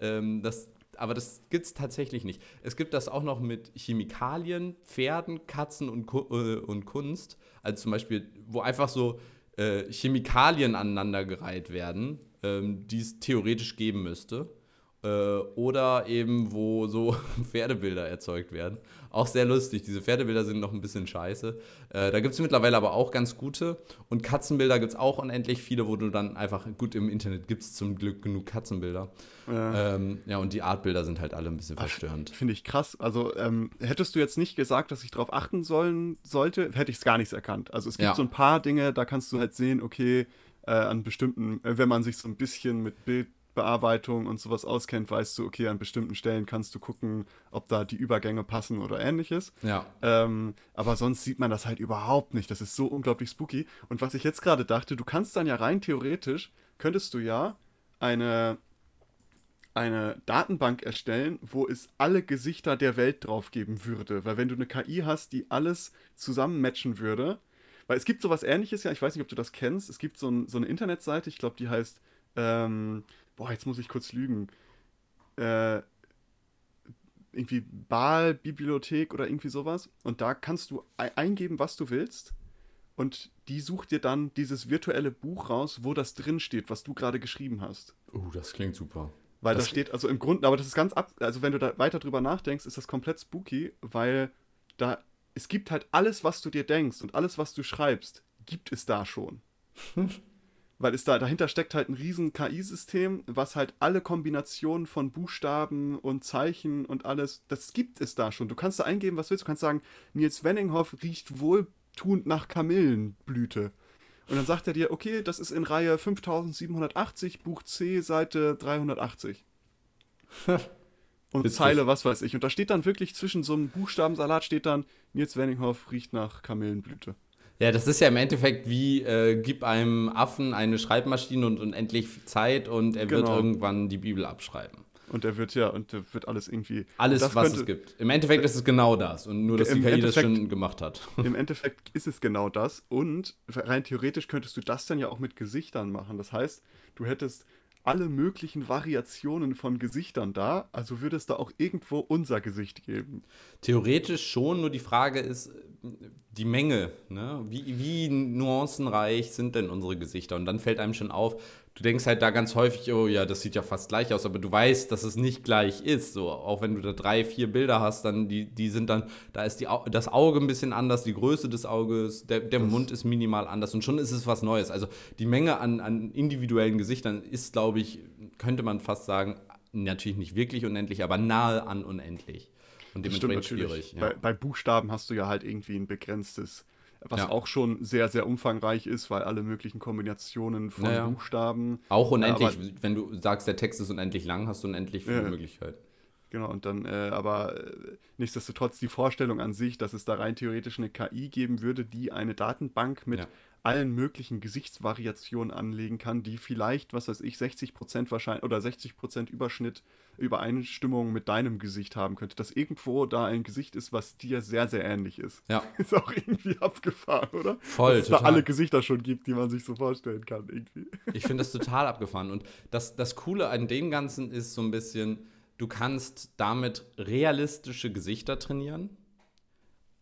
Ähm, das, aber das gibt es tatsächlich nicht. Es gibt das auch noch mit Chemikalien, Pferden, Katzen und, äh, und Kunst. Also zum Beispiel, wo einfach so äh, Chemikalien aneinandergereiht werden, ähm, die es theoretisch geben müsste. Oder eben, wo so Pferdebilder erzeugt werden. Auch sehr lustig. Diese Pferdebilder sind noch ein bisschen scheiße. Da gibt es mittlerweile aber auch ganz gute. Und Katzenbilder gibt es auch unendlich viele, wo du dann einfach, gut, im Internet gibt es zum Glück genug Katzenbilder. Ja, ähm, ja und die Artbilder sind halt alle ein bisschen verstörend. Finde ich krass. Also ähm, hättest du jetzt nicht gesagt, dass ich darauf achten sollen sollte, hätte ich es gar nicht erkannt. Also es gibt ja. so ein paar Dinge, da kannst du halt sehen, okay, äh, an bestimmten, wenn man sich so ein bisschen mit Bild Bearbeitung und sowas auskennt, weißt du, okay, an bestimmten Stellen kannst du gucken, ob da die Übergänge passen oder ähnliches. Ja. Ähm, aber sonst sieht man das halt überhaupt nicht. Das ist so unglaublich spooky. Und was ich jetzt gerade dachte, du kannst dann ja rein theoretisch, könntest du ja eine, eine Datenbank erstellen, wo es alle Gesichter der Welt drauf geben würde. Weil wenn du eine K I hast, die alles zusammenmatchen würde, weil es gibt sowas Ähnliches, ja, ich weiß nicht, ob du das kennst, es gibt so, ein, so eine Internetseite, ich glaube, die heißt ähm, boah, jetzt muss ich kurz lügen. Äh, irgendwie Baal-Bibliothek oder irgendwie sowas. Und da kannst du e- eingeben, was du willst. Und die sucht dir dann dieses virtuelle Buch raus, wo das drin steht, was du gerade geschrieben hast. Oh, das klingt super. Weil das da steht, also im Grunde, aber das ist ganz ab. Also, wenn du da weiter drüber nachdenkst, ist das komplett spooky, weil da, es gibt halt alles, was du dir denkst und alles, was du schreibst, gibt es da schon. Weil es da, dahinter steckt halt ein riesen K I-System, was halt alle Kombinationen von Buchstaben und Zeichen und alles, das gibt es da schon. Du kannst da eingeben, was willst. Du kannst sagen, Nils Wenninghoff riecht wohltuend nach Kamillenblüte. Und dann sagt er dir, okay, das ist in Reihe fünftausendsiebenhundertachtzig, Buch C, Seite dreihundertachtzig. Und witzig. Zeile, was weiß ich. Und da steht dann wirklich zwischen so einem Buchstabensalat steht dann, Nils Wenninghoff riecht nach Kamillenblüte. Ja, das ist ja im Endeffekt wie, äh, gib einem Affen eine Schreibmaschine und unendlich Zeit und er genau. wird irgendwann die Bibel abschreiben. Und er wird ja, und er wird alles irgendwie... Alles, was könnte, es gibt. Im Endeffekt äh, ist es genau das. Und nur, dass die K I das schon gemacht hat. Im Endeffekt ist es genau das. Und rein theoretisch könntest du das dann ja auch mit Gesichtern machen. Das heißt, du hättest alle möglichen Variationen von Gesichtern da, also würde es da auch irgendwo unser Gesicht geben. Theoretisch schon, nur die Frage ist die Menge, ne? Wie, wie nuancenreich sind denn unsere Gesichter? Und dann fällt einem schon auf, du denkst halt da ganz häufig, oh ja, das sieht ja fast gleich aus, aber du weißt, dass es nicht gleich ist. So, auch wenn du da drei, vier Bilder hast, dann die, die sind dann, da ist die, das Auge ein bisschen anders, die Größe des Auges, der, der Mund ist minimal anders und schon ist es was Neues. Also die Menge an, an individuellen Gesichtern ist, glaube ich, könnte man fast sagen, natürlich nicht wirklich unendlich, aber nahe an unendlich. Und dementsprechend schwierig. Ja. Bei, bei Buchstaben hast du ja halt irgendwie ein begrenztes, was ja. auch schon sehr, sehr umfangreich ist, weil alle möglichen Kombinationen von naja. Buchstaben... Auch unendlich, aber, wenn du sagst, der Text ist unendlich lang, hast du unendlich viele ja. Möglichkeiten. Genau, und dann, äh, aber äh, nichtsdestotrotz die Vorstellung an sich, dass es da rein theoretisch eine K I geben würde, die eine Datenbank mit ja. allen möglichen Gesichtsvariationen anlegen kann, die vielleicht, was weiß ich, sechzig Prozent wahrscheinlich oder sechzig Prozent Überschnitt, Übereinstimmung mit deinem Gesicht haben könnte. Dass irgendwo da ein Gesicht ist, was dir sehr, sehr ähnlich ist. Ja. Ist auch irgendwie abgefahren, oder? Voll, dass es total. Da alle Gesichter schon gibt, die man sich so vorstellen kann, irgendwie. Ich finde das total abgefahren. Und das, das Coole an dem Ganzen ist so ein bisschen, du kannst damit realistische Gesichter trainieren,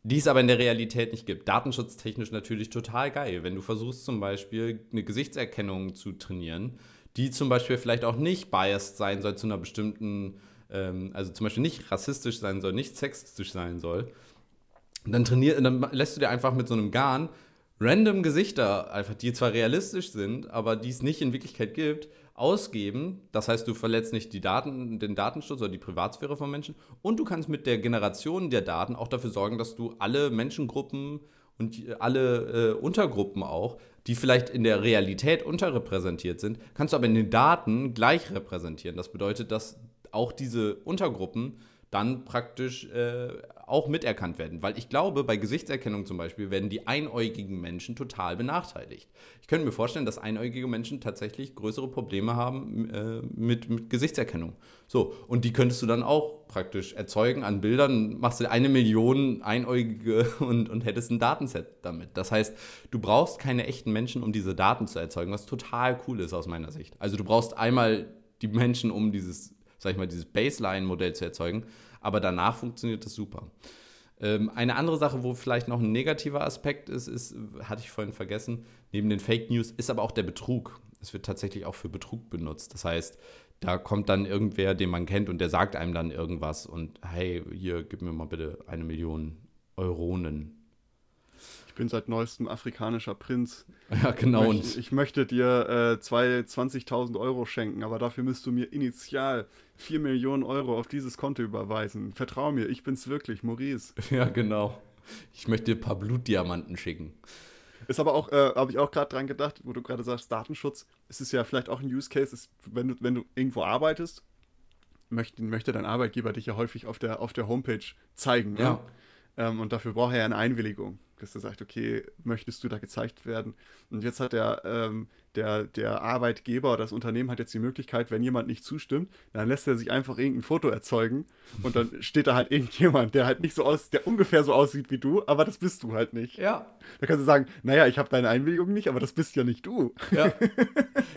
die es aber in der Realität nicht gibt. Datenschutztechnisch natürlich total geil, wenn du versuchst zum Beispiel eine Gesichtserkennung zu trainieren, die zum Beispiel vielleicht auch nicht biased sein soll zu einer bestimmten, ähm, also zum Beispiel nicht rassistisch sein soll, nicht sexistisch sein soll. Und dann trainier, dann lässt du dir einfach mit so einem Garn random Gesichter, einfach die zwar realistisch sind, aber die es nicht in Wirklichkeit gibt, ausgeben. Das heißt, du verletzt nicht die Daten, den Datenschutz oder die Privatsphäre von Menschen. Und du kannst mit der Generation der Daten auch dafür sorgen, dass du alle Menschengruppen und alle äh, Untergruppen auch, die vielleicht in der Realität unterrepräsentiert sind, kannst du aber in den Daten gleich repräsentieren. Das bedeutet, dass auch diese Untergruppen dann praktisch äh, auch miterkannt werden. Weil ich glaube, bei Gesichtserkennung zum Beispiel werden die einäugigen Menschen total benachteiligt. Ich könnte mir vorstellen, dass einäugige Menschen tatsächlich größere Probleme haben äh, mit, mit Gesichtserkennung. So, und die könntest du dann auch praktisch erzeugen an Bildern, machst du eine Million Einäugige und, und hättest ein Datenset damit. Das heißt, du brauchst keine echten Menschen, um diese Daten zu erzeugen, was total cool ist aus meiner Sicht. Also du brauchst einmal die Menschen, um dieses, sag ich mal, dieses Baseline-Modell zu erzeugen, aber danach funktioniert das super. Ähm, eine andere Sache, wo vielleicht noch ein negativer Aspekt ist, ist, hatte ich vorhin vergessen, neben den Fake News ist aber auch der Betrug. Es wird tatsächlich auch für Betrug benutzt. Das heißt, da kommt dann irgendwer, den man kennt, und der sagt einem dann irgendwas und hey, hier, gib mir mal bitte eine Million Euronen. Ich bin seit neuestem afrikanischer Prinz. Ja, genau. Ich, ich möchte dir äh, zwanzigtausend Euro schenken, aber dafür müsst du mir initial vier Millionen Euro auf dieses Konto überweisen. Vertrau mir, ich bin's wirklich, Maurice. Ja, genau. Ich möchte dir ein paar Blutdiamanten schicken. Ist aber auch, äh, habe ich auch gerade dran gedacht, wo du gerade sagst, Datenschutz, es ist ja vielleicht auch ein Use Case, ist, wenn du, wenn du irgendwo arbeitest, möchte, möchte dein Arbeitgeber dich ja häufig auf der, auf der Homepage zeigen. Ja. Ne? Ähm, und dafür braucht er ja eine Einwilligung, dass er sagt, okay, möchtest du da gezeigt werden? Und jetzt hat der, ähm, der, der Arbeitgeber oder das Unternehmen hat jetzt die Möglichkeit, wenn jemand nicht zustimmt, dann lässt er sich einfach irgendein Foto erzeugen und dann steht da halt irgendjemand, der halt nicht so aus, der ungefähr so aussieht wie du, aber das bist du halt nicht. Ja. Da kannst du sagen, naja, ich habe deine Einwilligung nicht, aber das bist ja nicht du. Ja.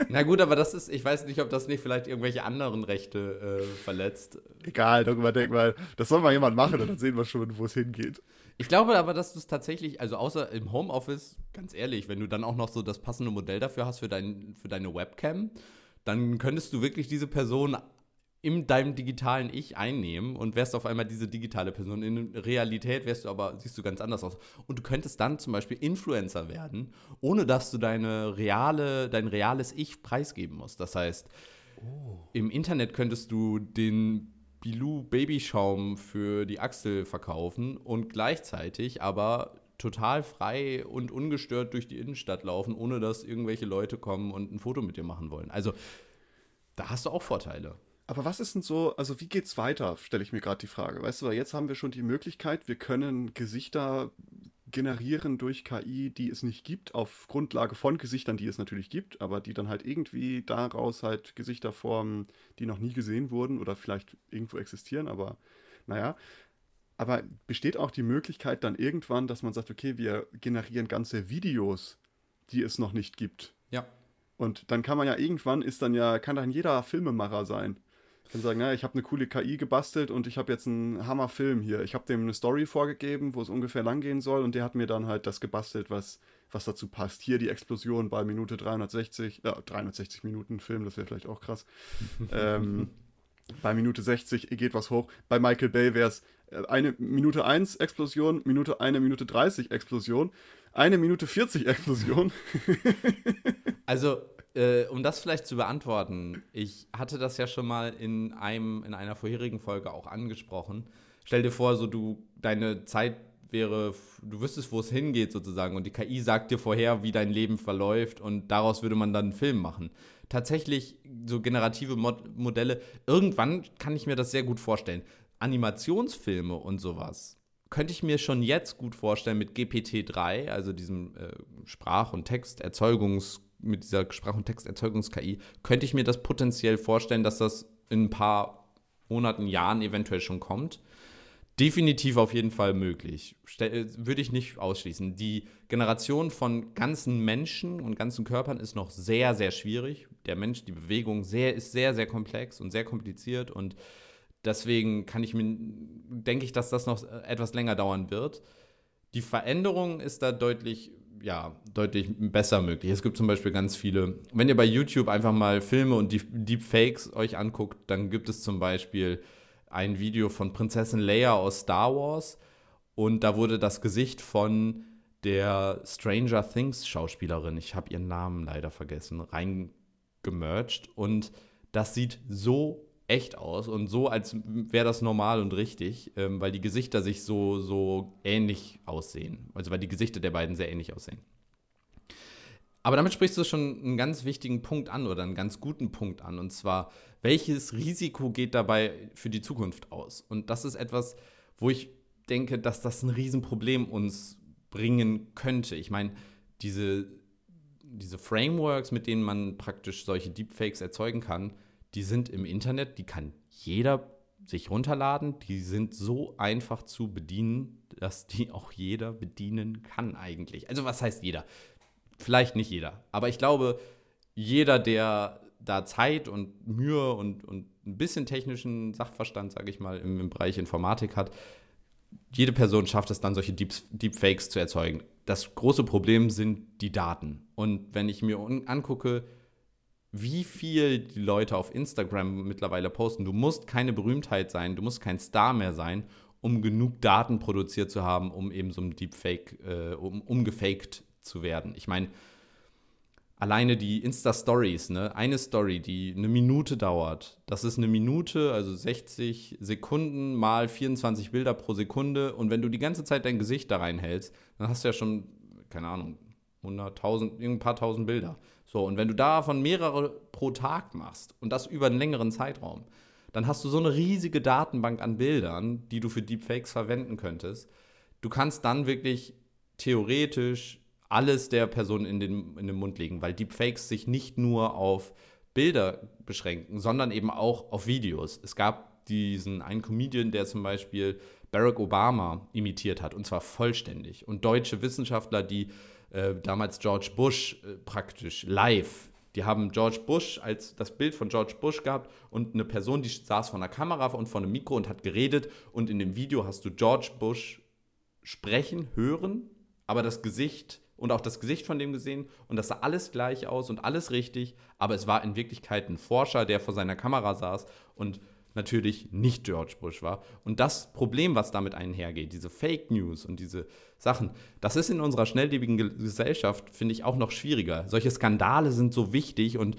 Na gut, aber das ist, ich weiß nicht, ob das nicht vielleicht irgendwelche anderen Rechte äh, verletzt. Egal, darüber denk mal, das soll mal jemand machen und dann sehen wir schon, wo es hingeht. Ich glaube aber, dass du es tatsächlich, also außer im Homeoffice, ganz ehrlich, wenn du dann auch noch so das passende Modell dafür hast, für, dein, für deine Webcam, dann könntest du wirklich diese Person in deinem digitalen Ich einnehmen und wärst auf einmal diese digitale Person. In Realität wärst du aber, siehst du ganz anders aus. Und du könntest dann zum Beispiel Influencer werden, ohne dass du deine reale, dein reales Ich preisgeben musst. Das heißt, oh. im Internet könntest du den Bilou-Babyschaum für die Achsel verkaufen und gleichzeitig aber total frei und ungestört durch die Innenstadt laufen, ohne dass irgendwelche Leute kommen und ein Foto mit dir machen wollen. Also, da hast du auch Vorteile. Aber was ist denn so, also wie geht's weiter, stelle ich mir gerade die Frage. Weißt du, weil jetzt haben wir schon die Möglichkeit, wir können Gesichter generieren durch K I, die es nicht gibt, auf Grundlage von Gesichtern, die es natürlich gibt, aber die dann halt irgendwie daraus halt Gesichter formen, die noch nie gesehen wurden oder vielleicht irgendwo existieren, aber naja. Aber besteht auch die Möglichkeit dann irgendwann, dass man sagt, okay, wir generieren ganze Videos, die es noch nicht gibt. Ja. Und dann kann man ja irgendwann, ist dann ja, kann dann jeder Filmemacher sein. Kann sagen, naja, ich habe eine coole K I gebastelt und ich habe jetzt einen Hammerfilm hier. Ich habe dem eine Story vorgegeben, wo es ungefähr lang gehen soll und der hat mir dann halt das gebastelt, was, was dazu passt. Hier die Explosion bei Minute dreihundertsechzig, ja, dreihundertsechzig Minuten Film, das wäre vielleicht auch krass. ähm, bei Minute sechzig geht was hoch. Bei Michael Bay wäre es eine Minute eins Explosion, Minute eine Minute dreißig Explosion, eine Minute vierzig Explosion. Also, Äh, um das vielleicht zu beantworten, ich hatte das ja schon mal in einem in einer vorherigen Folge auch angesprochen. Stell dir vor, so du deine Zeit wäre, du wüsstest, wo es hingeht sozusagen und die K I sagt dir vorher, wie dein Leben verläuft und daraus würde man dann einen Film machen. Tatsächlich so generative Mod- Modelle, irgendwann kann ich mir das sehr gut vorstellen. Animationsfilme und sowas könnte ich mir schon jetzt gut vorstellen mit G P T drei, also diesem äh, Sprach- und Texterzeugungs- mit dieser Sprach- und Texterzeugungs-K I, könnte ich mir das potenziell vorstellen, dass das in ein paar Monaten, Jahren eventuell schon kommt. Definitiv auf jeden Fall möglich. Ste- würde ich nicht ausschließen. Die Generation von ganzen Menschen und ganzen Körpern ist noch sehr, sehr schwierig. Der Mensch, die Bewegung sehr, ist sehr, sehr komplex und sehr kompliziert und deswegen kann ich mir, denke ich, dass das noch etwas länger dauern wird. Die Veränderung ist da deutlich ja, deutlich besser möglich. Es gibt zum Beispiel ganz viele, wenn ihr bei YouTube einfach mal Filme und die Deepfakes euch anguckt, dann gibt es zum Beispiel ein Video von Prinzessin Leia aus Star Wars und da wurde das Gesicht von der Stranger Things Schauspielerin, ich habe ihren Namen leider vergessen, reingemerged und das sieht so echt aus und so, als wäre das normal und richtig, ähm, weil die Gesichter sich so, so ähnlich aussehen. Also weil die Gesichter der beiden sehr ähnlich aussehen. Aber damit sprichst du schon einen ganz wichtigen Punkt an oder einen ganz guten Punkt an. Und zwar, welches Risiko geht dabei für die Zukunft aus? Und das ist etwas, wo ich denke, dass das ein Riesenproblem uns bringen könnte. Ich meine, diese, diese Frameworks, mit denen man praktisch solche Deepfakes erzeugen kann, die sind im Internet, die kann jeder sich runterladen, die sind so einfach zu bedienen, dass die auch jeder bedienen kann eigentlich. Also was heißt jeder? Vielleicht nicht jeder, aber ich glaube, jeder, der da Zeit und Mühe und, und ein bisschen technischen Sachverstand, sage ich mal, im, im Bereich Informatik hat, jede Person schafft es dann, solche Deep, Deepfakes zu erzeugen. Das große Problem sind die Daten. Und wenn ich mir un- angucke, wie viel die Leute auf Instagram mittlerweile posten, du musst keine Berühmtheit sein, du musst kein Star mehr sein, um genug Daten produziert zu haben, um eben so ein Deepfake, äh, um, um gefaked zu werden. Ich meine, alleine die Insta-Stories, ne? Eine Story, die eine Minute dauert, das ist eine Minute, also sechzig Sekunden mal vierundzwanzig Bilder pro Sekunde. Und wenn du die ganze Zeit dein Gesicht da reinhältst, dann hast du ja schon, keine Ahnung, hunderttausend, ein paar tausend Bilder. So, und wenn du davon mehrere pro Tag machst und das über einen längeren Zeitraum, dann hast du so eine riesige Datenbank an Bildern, die du für Deepfakes verwenden könntest. Du kannst dann wirklich theoretisch alles der Person in den, in den Mund legen, weil Deepfakes sich nicht nur auf Bilder beschränken, sondern eben auch auf Videos. Es gab diesen einen Comedian, der zum Beispiel Barack Obama imitiert hat, und zwar vollständig. Und deutsche Wissenschaftler, die äh, damals George Bush äh, praktisch live, die haben George Bush als das Bild von George Bush gehabt und eine Person, die saß vor einer Kamera und vor einem Mikro und hat geredet. Und in dem Video hast du George Bush sprechen, hören, aber das Gesicht und auch das Gesicht von dem gesehen, und das sah alles gleich aus und alles richtig, aber es war in Wirklichkeit ein Forscher, der vor seiner Kamera saß und natürlich nicht George Bush war. Und das Problem, was damit einhergeht, diese Fake News und diese Sachen, das ist in unserer schnelllebigen Gesellschaft, finde ich, auch noch schwieriger. Solche Skandale sind so wichtig und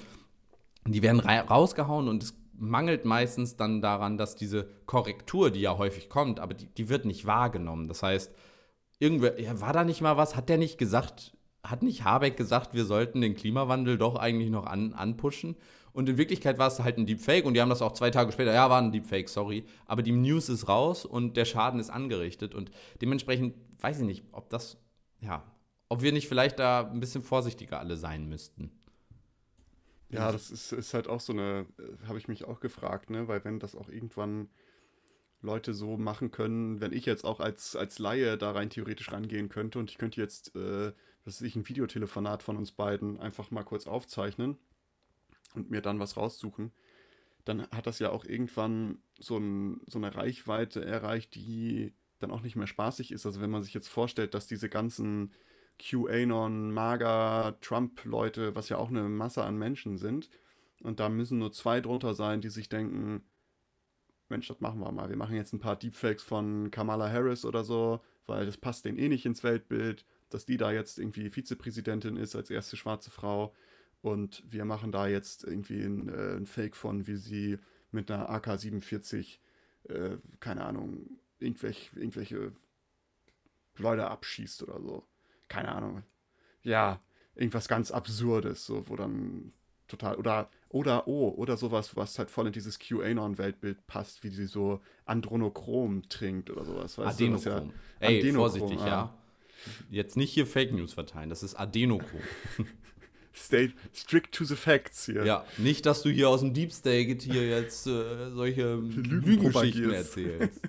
die werden rausgehauen, und es mangelt meistens dann daran, dass diese Korrektur, die ja häufig kommt, aber die, die wird nicht wahrgenommen. Das heißt, irgendwer, ja, war da nicht mal was? Hat der nicht gesagt, hat nicht Habeck gesagt, wir sollten den Klimawandel doch eigentlich noch an, anpushen? Und in Wirklichkeit war es halt ein Deepfake, und die haben das auch zwei Tage später, ja, war ein Deepfake, sorry. Aber die News ist raus und der Schaden ist angerichtet, und dementsprechend weiß ich nicht, ob das, ja, ob wir nicht vielleicht da ein bisschen vorsichtiger alle sein müssten. Ja, das ist, ist halt auch so eine, habe ich mich auch gefragt, ne, weil wenn das auch irgendwann Leute so machen können, wenn ich jetzt auch als, als Laie da rein theoretisch rangehen könnte und ich könnte jetzt, äh, was weiß ich, ein Videotelefonat von uns beiden einfach mal kurz aufzeichnen und mir dann was raussuchen, dann hat das ja auch irgendwann so, ein, so eine Reichweite erreicht, die dann auch nicht mehr spaßig ist. Also wenn man sich jetzt vorstellt, dass diese ganzen QAnon, MAGA, Trump-Leute, was ja auch eine Masse an Menschen sind, und da müssen nur zwei drunter sein, die sich denken, Mensch, das machen wir mal. Wir machen jetzt ein paar Deepfakes von Kamala Harris oder so, weil das passt denen eh nicht ins Weltbild, dass die da jetzt irgendwie Vizepräsidentin ist als erste schwarze Frau, und wir machen da jetzt irgendwie ein, äh, ein Fake von, wie sie mit einer A K siebenundvierzig, äh, keine Ahnung, irgendwelche, irgendwelche Leute abschießt oder so. Keine Ahnung. Ja, irgendwas ganz Absurdes, so, wo dann total, oder Oder oh, oder sowas, was halt voll in dieses QAnon-Weltbild passt, wie sie so Adenochrom trinkt oder sowas. Weißt Adenochrom. Du, ja, Ey, Adenochrom, vorsichtig, ja. ja. Jetzt nicht hier Fake News verteilen, das ist Adenochrom. Stay strict to the facts hier. Ja, nicht, dass du hier aus dem Deep State hier jetzt äh, solche Lügengeschichten erzählst.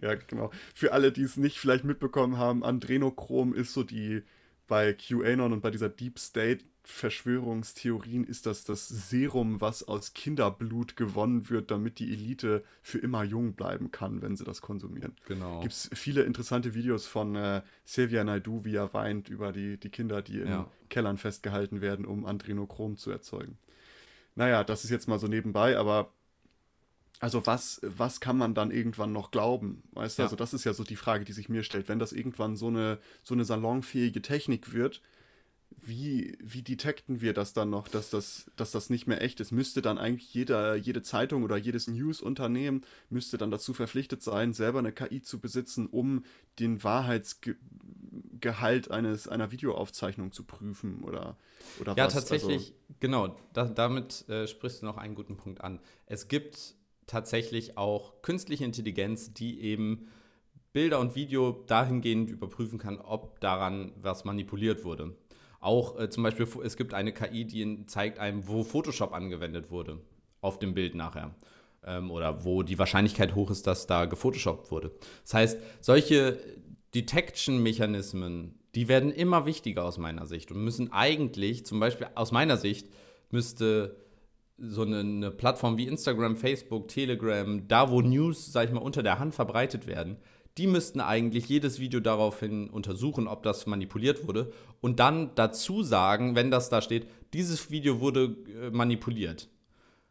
Ja, genau. Für alle, die es nicht vielleicht mitbekommen haben, Adenochrom ist so die, bei QAnon und bei dieser Deep State Verschwörungstheorien ist das das Serum, was aus Kinderblut gewonnen wird, damit die Elite für immer jung bleiben kann, wenn sie das konsumieren. Genau. Gibt es viele interessante Videos von äh, Sylvia Naidoo, wie er weint über die, die Kinder, die in ja. Kellern festgehalten werden, um Adenochrom zu erzeugen. Naja, das ist jetzt mal so nebenbei, aber also was, was kann man dann irgendwann noch glauben? Weißt du, ja. Also das ist ja so die Frage, die sich mir stellt. Wenn das irgendwann so eine, so eine salonfähige Technik wird, Wie, wie detekten wir das dann noch, dass das, dass das nicht mehr echt ist? Müsste dann eigentlich jeder, jede Zeitung oder jedes News-Unternehmen müsste dann dazu verpflichtet sein, selber eine K I zu besitzen, um den Wahrheitsgehalt eines, einer Videoaufzeichnung zu prüfen oder, oder ja, was? Ja, tatsächlich, also, genau, da, damit äh, sprichst du noch einen guten Punkt an. Es gibt tatsächlich auch künstliche Intelligenz, die eben Bilder und Video dahingehend überprüfen kann, ob daran was manipuliert wurde. Auch äh, zum Beispiel, es gibt eine K I, die zeigt einem, wo Photoshop angewendet wurde auf dem Bild nachher. Ähm, oder wo die Wahrscheinlichkeit hoch ist, dass da gefotoshoppt wurde. Das heißt, solche Detection-Mechanismen, die werden immer wichtiger aus meiner Sicht und müssen eigentlich, zum Beispiel aus meiner Sicht, müsste so eine, eine Plattform wie Instagram, Facebook, Telegram, da wo News, sag ich mal, unter der Hand verbreitet werden, die müssten eigentlich jedes Video daraufhin untersuchen, ob das manipuliert wurde und dann dazu sagen, wenn das da steht, dieses Video wurde äh, manipuliert.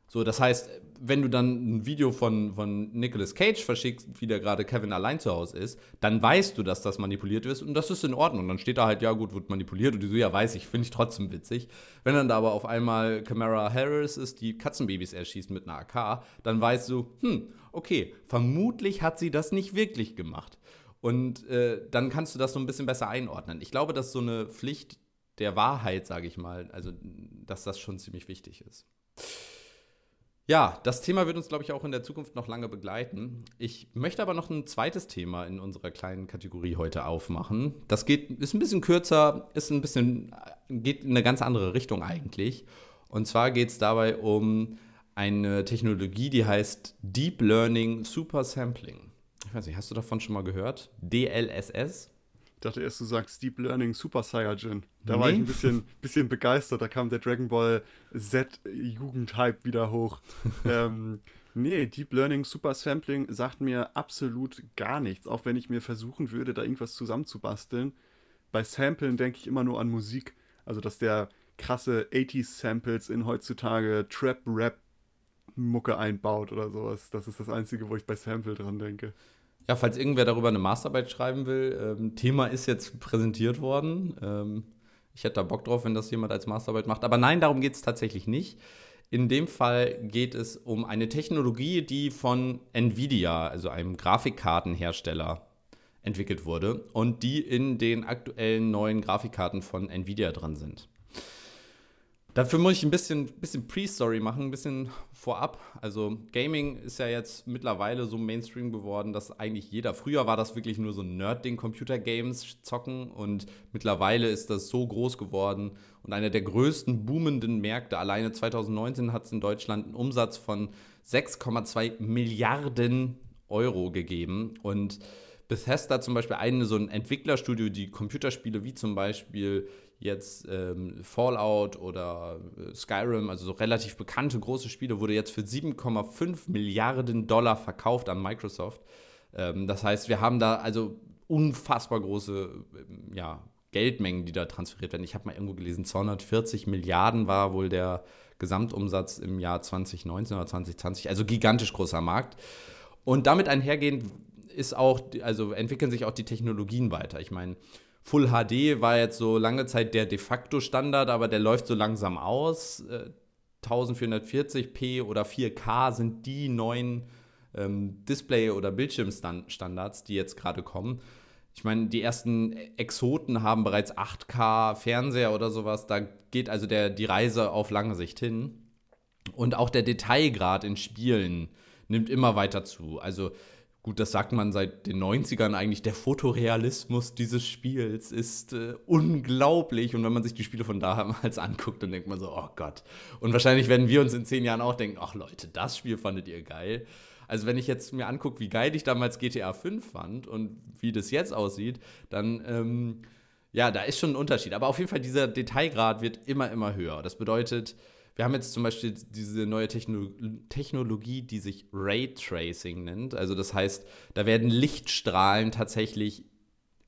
So, das heißt, wenn du dann ein Video von, von Nicolas Cage verschickst, wie der gerade Kevin allein zu Hause ist, dann weißt du, dass das manipuliert wird und das ist in Ordnung. Dann steht da halt, ja gut, wird manipuliert und die so, ja weiß ich, finde ich trotzdem witzig. Wenn dann da aber auf einmal Kamala Harris ist, die Katzenbabys erschießt mit einer A K, dann weißt du, hm, okay, vermutlich hat sie das nicht wirklich gemacht. Und äh, dann kannst du das so ein bisschen besser einordnen. Ich glaube, dass so eine Pflicht der Wahrheit, sage ich mal, also dass das schon ziemlich wichtig ist. Ja, das Thema wird uns, glaube ich, auch in der Zukunft noch lange begleiten. Ich möchte aber noch ein zweites Thema in unserer kleinen Kategorie heute aufmachen. Das geht, ist ein bisschen kürzer, ist ein bisschen, geht in eine ganz andere Richtung eigentlich. Und zwar geht es dabei um eine Technologie, die heißt Deep Learning Super Sampling. Ich weiß nicht, hast du davon schon mal gehört? D L S S? Ich dachte erst, du sagst Deep Learning Super Saiyajin. Da nee. war ich ein bisschen, bisschen begeistert. Da kam der Dragon Ball Z-Jugend-Hype wieder hoch. ähm, nee, Deep Learning Super Sampling sagt mir absolut gar nichts. Auch wenn ich mir versuchen würde, da irgendwas zusammenzubasteln. Bei Samplen denke ich immer nur an Musik. Also, dass der krasse achtziger-Samples in heutzutage Trap-Rap-Mucke einbaut oder sowas. Das ist das Einzige, wo ich bei Sample dran denke. Ja, falls irgendwer darüber eine Masterarbeit schreiben will, ähm, Thema ist jetzt präsentiert worden. Ähm, ich hätte da Bock drauf, wenn das jemand als Masterarbeit macht. Aber nein, darum geht es tatsächlich nicht. In dem Fall geht es um eine Technologie, die von Nvidia, also einem Grafikkartenhersteller, entwickelt wurde und die in den aktuellen neuen Grafikkarten von Nvidia drin sind. Dafür muss ich ein bisschen, bisschen Pre-Story machen, ein bisschen vorab. Also Gaming ist ja jetzt mittlerweile so Mainstream geworden, dass eigentlich jeder, früher war das wirklich nur so ein Nerd-Ding, Computer-Games zocken und mittlerweile ist das so groß geworden und einer der größten boomenden Märkte, alleine zwanzig neunzehn hat es in Deutschland einen Umsatz von sechs Komma zwei Milliarden Euro gegeben und Bethesda zum Beispiel, eine, so ein Entwicklerstudio, die Computerspiele wie zum Beispiel jetzt ähm, Fallout oder äh, Skyrim, also so relativ bekannte große Spiele, wurde jetzt für sieben Komma fünf Milliarden Dollar verkauft an Microsoft. Ähm, das heißt, wir haben da also unfassbar große ähm, ja, Geldmengen, die da transferiert werden. Ich habe mal irgendwo gelesen, zweihundertvierzig Milliarden war wohl der Gesamtumsatz im Jahr zwanzig neunzehn oder zwanzig zwanzig, also gigantisch großer Markt. Und damit einhergehend ist auch, also entwickeln sich auch die Technologien weiter. Ich meine, Full H D war jetzt so lange Zeit der de facto Standard, aber der läuft so langsam aus. vierzehnhundertvierzig p oder vier K sind die neuen ähm, Display- oder Bildschirmstandards, die jetzt gerade kommen. Ich meine, die ersten Exoten haben bereits acht K Fernseher oder sowas. Da geht also der, die Reise auf lange Sicht hin. Und auch der Detailgrad in Spielen nimmt immer weiter zu. Also gut, das sagt man seit den neunzigern eigentlich, der Fotorealismus dieses Spiels ist äh, unglaublich. Und wenn man sich die Spiele von damals anguckt, dann denkt man so, oh Gott. Und wahrscheinlich werden wir uns in zehn Jahren auch denken, ach Leute, das Spiel fandet ihr geil. Also wenn ich jetzt mir angucke, wie geil ich damals G T A fünf fand und wie das jetzt aussieht, dann, ähm, ja, da ist schon ein Unterschied. Aber auf jeden Fall, dieser Detailgrad wird immer, immer höher. Das bedeutet, wir haben jetzt zum Beispiel diese neue Techno- Technologie, die sich Raytracing nennt. Also das heißt, da werden Lichtstrahlen tatsächlich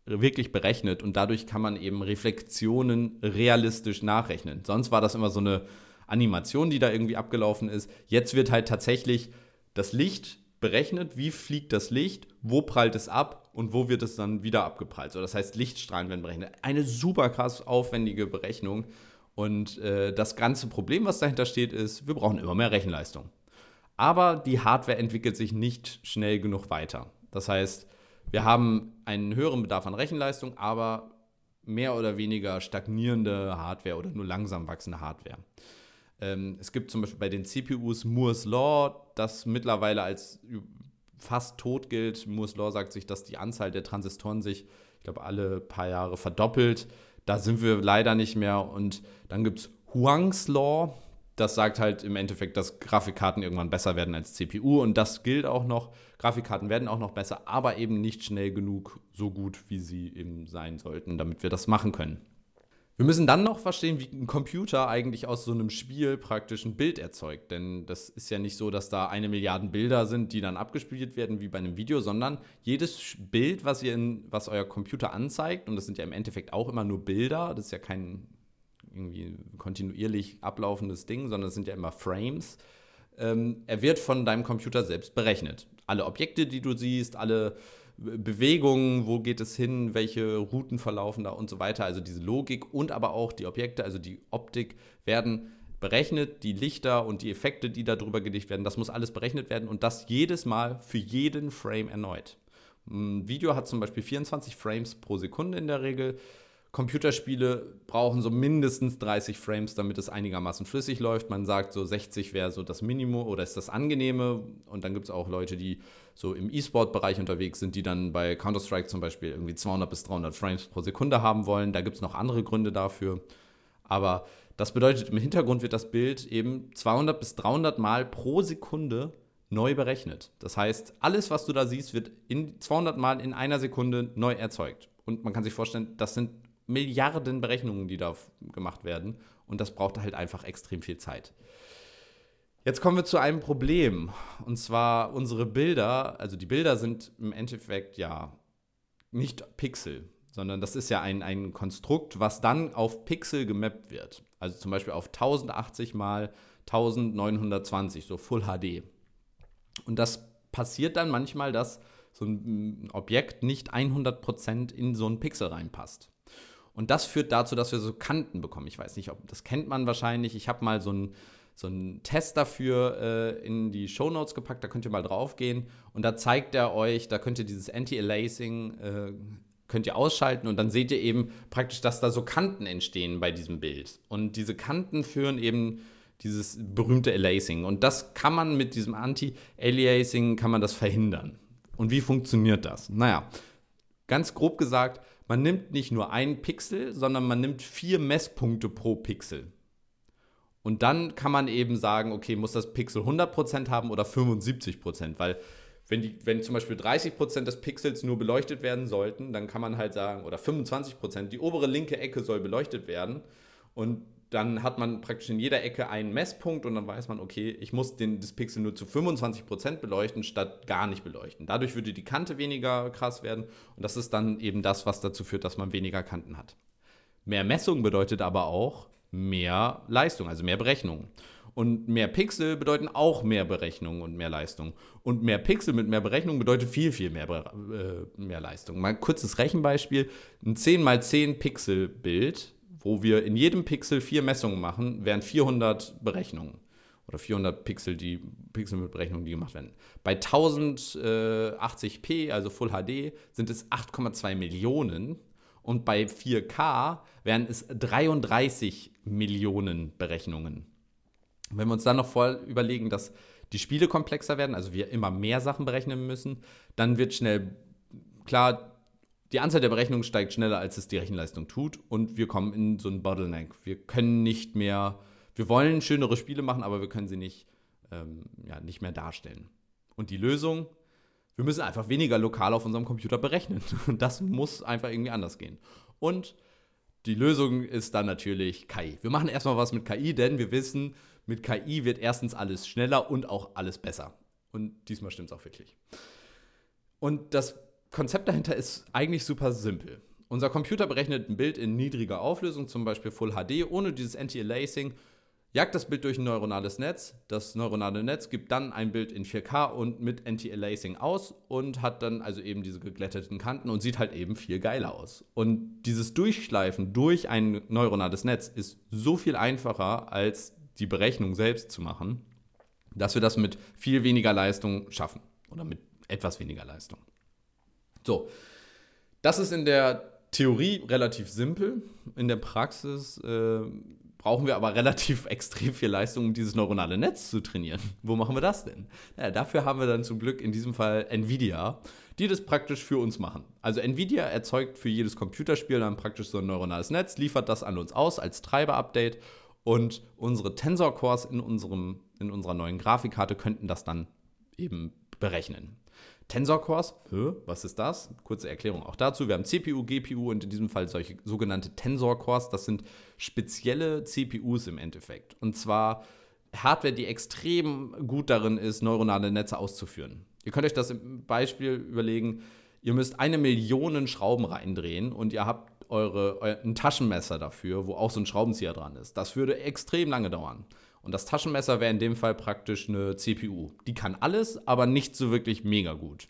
wirklich berechnet und dadurch kann man eben Reflexionen realistisch nachrechnen. Sonst war das immer so eine Animation, die da irgendwie abgelaufen ist. Jetzt wird halt tatsächlich das Licht berechnet, wie fliegt das Licht, wo prallt es ab und wo wird es dann wieder abgeprallt. So, das heißt, Lichtstrahlen werden berechnet. Eine super krass aufwendige Berechnung. Und äh, das ganze Problem, was dahinter steht, ist, wir brauchen immer mehr Rechenleistung. Aber die Hardware entwickelt sich nicht schnell genug weiter. Das heißt, wir haben einen höheren Bedarf an Rechenleistung, aber mehr oder weniger stagnierende Hardware oder nur langsam wachsende Hardware. Ähm, es gibt zum Beispiel bei den C P Us Moore's Law, das mittlerweile als fast tot gilt. Moore's Law sagt sich, dass die Anzahl der Transistoren sich, ich glaube, alle paar Jahre verdoppelt. Da sind wir leider nicht mehr. Und dann gibt es Huang's Law. Das sagt halt im Endeffekt, dass Grafikkarten irgendwann besser werden als C P U. Und das gilt auch noch. Grafikkarten werden auch noch besser, aber eben nicht schnell genug so gut, wie sie eben sein sollten, damit wir das machen können. Wir müssen dann noch verstehen, wie ein Computer eigentlich aus so einem Spiel praktisch ein Bild erzeugt. Denn das ist ja nicht so, dass da eine Milliarde Bilder sind, die dann abgespielt werden wie bei einem Video, sondern jedes Bild, was ihr in, was euer Computer anzeigt, und das sind ja im Endeffekt auch immer nur Bilder, das ist ja kein irgendwie kontinuierlich ablaufendes Ding, sondern es sind ja immer Frames, ähm, er wird von deinem Computer selbst berechnet. Alle Objekte, die du siehst, alle Bewegungen, wo geht es hin, welche Routen verlaufen da und so weiter. Also diese Logik und aber auch die Objekte, also die Optik werden berechnet, die Lichter und die Effekte, die da drüber gelegt werden, das muss alles berechnet werden und das jedes Mal für jeden Frame erneut. Ein Video hat zum Beispiel vierundzwanzig Frames pro Sekunde in der Regel. Computerspiele brauchen so mindestens dreißig Frames, damit es einigermaßen flüssig läuft. Man sagt, so sechzig wäre so das Minimum oder ist das Angenehme. Und dann gibt es auch Leute, die so im E-Sport-Bereich unterwegs sind, die dann bei Counter-Strike zum Beispiel irgendwie zweihundert bis dreihundert Frames pro Sekunde haben wollen. Da gibt es noch andere Gründe dafür. Aber das bedeutet, im Hintergrund wird das Bild eben zweihundert bis dreihundert Mal pro Sekunde neu berechnet. Das heißt, alles, was du da siehst, wird in zweihundert Mal in einer Sekunde neu erzeugt. Und man kann sich vorstellen, das sind Milliarden Berechnungen, die da gemacht werden. Und das braucht halt einfach extrem viel Zeit. Jetzt kommen wir zu einem Problem. Und zwar unsere Bilder, also die Bilder sind im Endeffekt ja nicht Pixel, sondern das ist ja ein, ein Konstrukt, was dann auf Pixel gemappt wird. Also zum Beispiel auf tausendachtzig mal neunzehnhundertzwanzig, so Full H D. Und das passiert dann manchmal, dass so ein Objekt nicht hundert Prozent in so einen Pixel reinpasst. Und das führt dazu, dass wir so Kanten bekommen. Ich weiß nicht, ob das kennt man wahrscheinlich. Ich habe mal so einen so einen Test dafür äh, in die Shownotes gepackt. Da könnt ihr mal drauf gehen. Und da zeigt er euch, da könnt ihr dieses Anti-Aliasing äh, könnt ihr ausschalten. Und dann seht ihr eben praktisch, dass da so Kanten entstehen bei diesem Bild. Und diese Kanten führen eben dieses berühmte Aliasing. Und das kann man mit diesem Anti-Aliasing, kann man das verhindern. Und wie funktioniert das? Naja, ganz grob gesagt, man nimmt nicht nur einen Pixel, sondern man nimmt vier Messpunkte pro Pixel. Und dann kann man eben sagen, okay, muss das Pixel hundert Prozent haben oder fünfundsiebzig Prozent? Weil wenn, die, wenn zum Beispiel dreißig Prozent des Pixels nur beleuchtet werden sollten, dann kann man halt sagen, oder fünfundzwanzig Prozent, die obere linke Ecke soll beleuchtet werden. Und dann hat man praktisch in jeder Ecke einen Messpunkt und dann weiß man, okay, ich muss den, das Pixel nur zu fünfundzwanzig Prozent beleuchten, statt gar nicht beleuchten. Dadurch würde die Kante weniger krass werden und das ist dann eben das, was dazu führt, dass man weniger Kanten hat. Mehr Messung bedeutet aber auch mehr Leistung, also mehr Berechnung. Und mehr Pixel bedeuten auch mehr Berechnung und mehr Leistung. Und mehr Pixel mit mehr Berechnung bedeutet viel, viel mehr, äh, mehr Leistung. Mal ein kurzes Rechenbeispiel, ein zehn mal zehn Pixel-Bild, wo wir in jedem Pixel vier Messungen machen, wären vierhundert Berechnungen oder vierhundert Pixel, die Pixel mit Berechnungen, die gemacht werden. Bei tausendachtzig p, also Full H D, sind es acht Komma zwei Millionen und bei vier K wären es dreiunddreißig Millionen Berechnungen. Wenn wir uns dann noch voll überlegen, dass die Spiele komplexer werden, also wir immer mehr Sachen berechnen müssen, dann wird schnell klar, die Anzahl der Berechnungen steigt schneller, als es die Rechenleistung tut und wir kommen in so einen Bottleneck. Wir können nicht mehr, wir wollen schönere Spiele machen, aber wir können sie nicht, ähm, ja, nicht mehr darstellen. Und die Lösung? Wir müssen einfach weniger lokal auf unserem Computer berechnen. Das muss einfach irgendwie anders gehen. Und die Lösung ist dann natürlich K I. Wir machen erstmal was mit K I, denn wir wissen, mit K I wird erstens alles schneller und auch alles besser. Und diesmal stimmt es auch wirklich. Und das Konzept dahinter ist eigentlich super simpel. Unser Computer berechnet ein Bild in niedriger Auflösung, zum Beispiel Full H D, ohne dieses Anti-Aliasing, jagt das Bild durch ein neuronales Netz. Das neuronale Netz gibt dann ein Bild in vier K und mit Anti-Aliasing aus und hat dann also eben diese geglätteten Kanten und sieht halt eben viel geiler aus. Und dieses Durchschleifen durch ein neuronales Netz ist so viel einfacher, als die Berechnung selbst zu machen, dass wir das mit viel weniger Leistung schaffen oder mit etwas weniger Leistung. So, das ist in der Theorie relativ simpel. In der Praxis äh, brauchen wir aber relativ extrem viel Leistung, um dieses neuronale Netz zu trainieren. Wo machen wir das denn? Naja, dafür haben wir dann zum Glück in diesem Fall Nvidia, die das praktisch für uns machen. Also Nvidia erzeugt für jedes Computerspiel dann praktisch so ein neuronales Netz, liefert das an uns aus als Treiber-Update und unsere Tensor-Cores in, unserem, in unserer neuen Grafikkarte könnten das dann eben berechnen. Tensor-Cores, was ist das? Kurze Erklärung auch dazu. Wir haben C P U, G P U und in diesem Fall solche sogenannte Tensor-Cores. Das sind spezielle C P Us im Endeffekt. Und zwar Hardware, die extrem gut darin ist, neuronale Netze auszuführen. Ihr könnt euch das im Beispiel überlegen. Ihr müsst eine Million Schrauben reindrehen und ihr habt eure, euer, ein Taschenmesser dafür, wo auch so ein Schraubenzieher dran ist. Das würde extrem lange dauern. Und das Taschenmesser wäre in dem Fall praktisch eine C P U. Die kann alles, aber nicht so wirklich mega gut.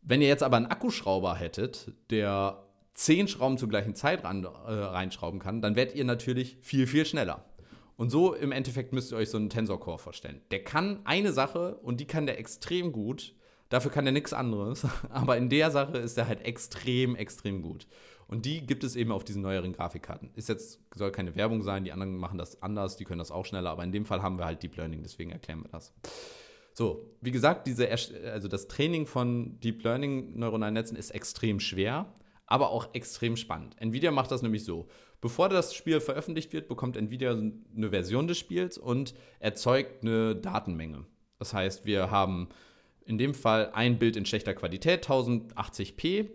Wenn ihr jetzt aber einen Akkuschrauber hättet, der zehn Schrauben zur gleichen Zeit ran, äh, reinschrauben kann, dann wärt ihr natürlich viel, viel schneller. Und so im Endeffekt müsst ihr euch so einen Tensor-Core vorstellen. Der kann eine Sache und die kann der extrem gut. Dafür kann der nichts anderes. Aber in der Sache ist der halt extrem, extrem gut. Und die gibt es eben auf diesen neueren Grafikkarten. Ist jetzt, soll keine Werbung sein, die anderen machen das anders, die können das auch schneller, aber in dem Fall haben wir halt Deep Learning, deswegen erklären wir das. So, wie gesagt, diese, also das Training von Deep Learning neuronalen Netzen ist extrem schwer, aber auch extrem spannend. Nvidia macht das nämlich so. Bevor das Spiel veröffentlicht wird, bekommt Nvidia eine Version des Spiels und erzeugt eine Datenmenge. Das heißt, wir haben in dem Fall ein Bild in schlechter Qualität, tausendachtzig p,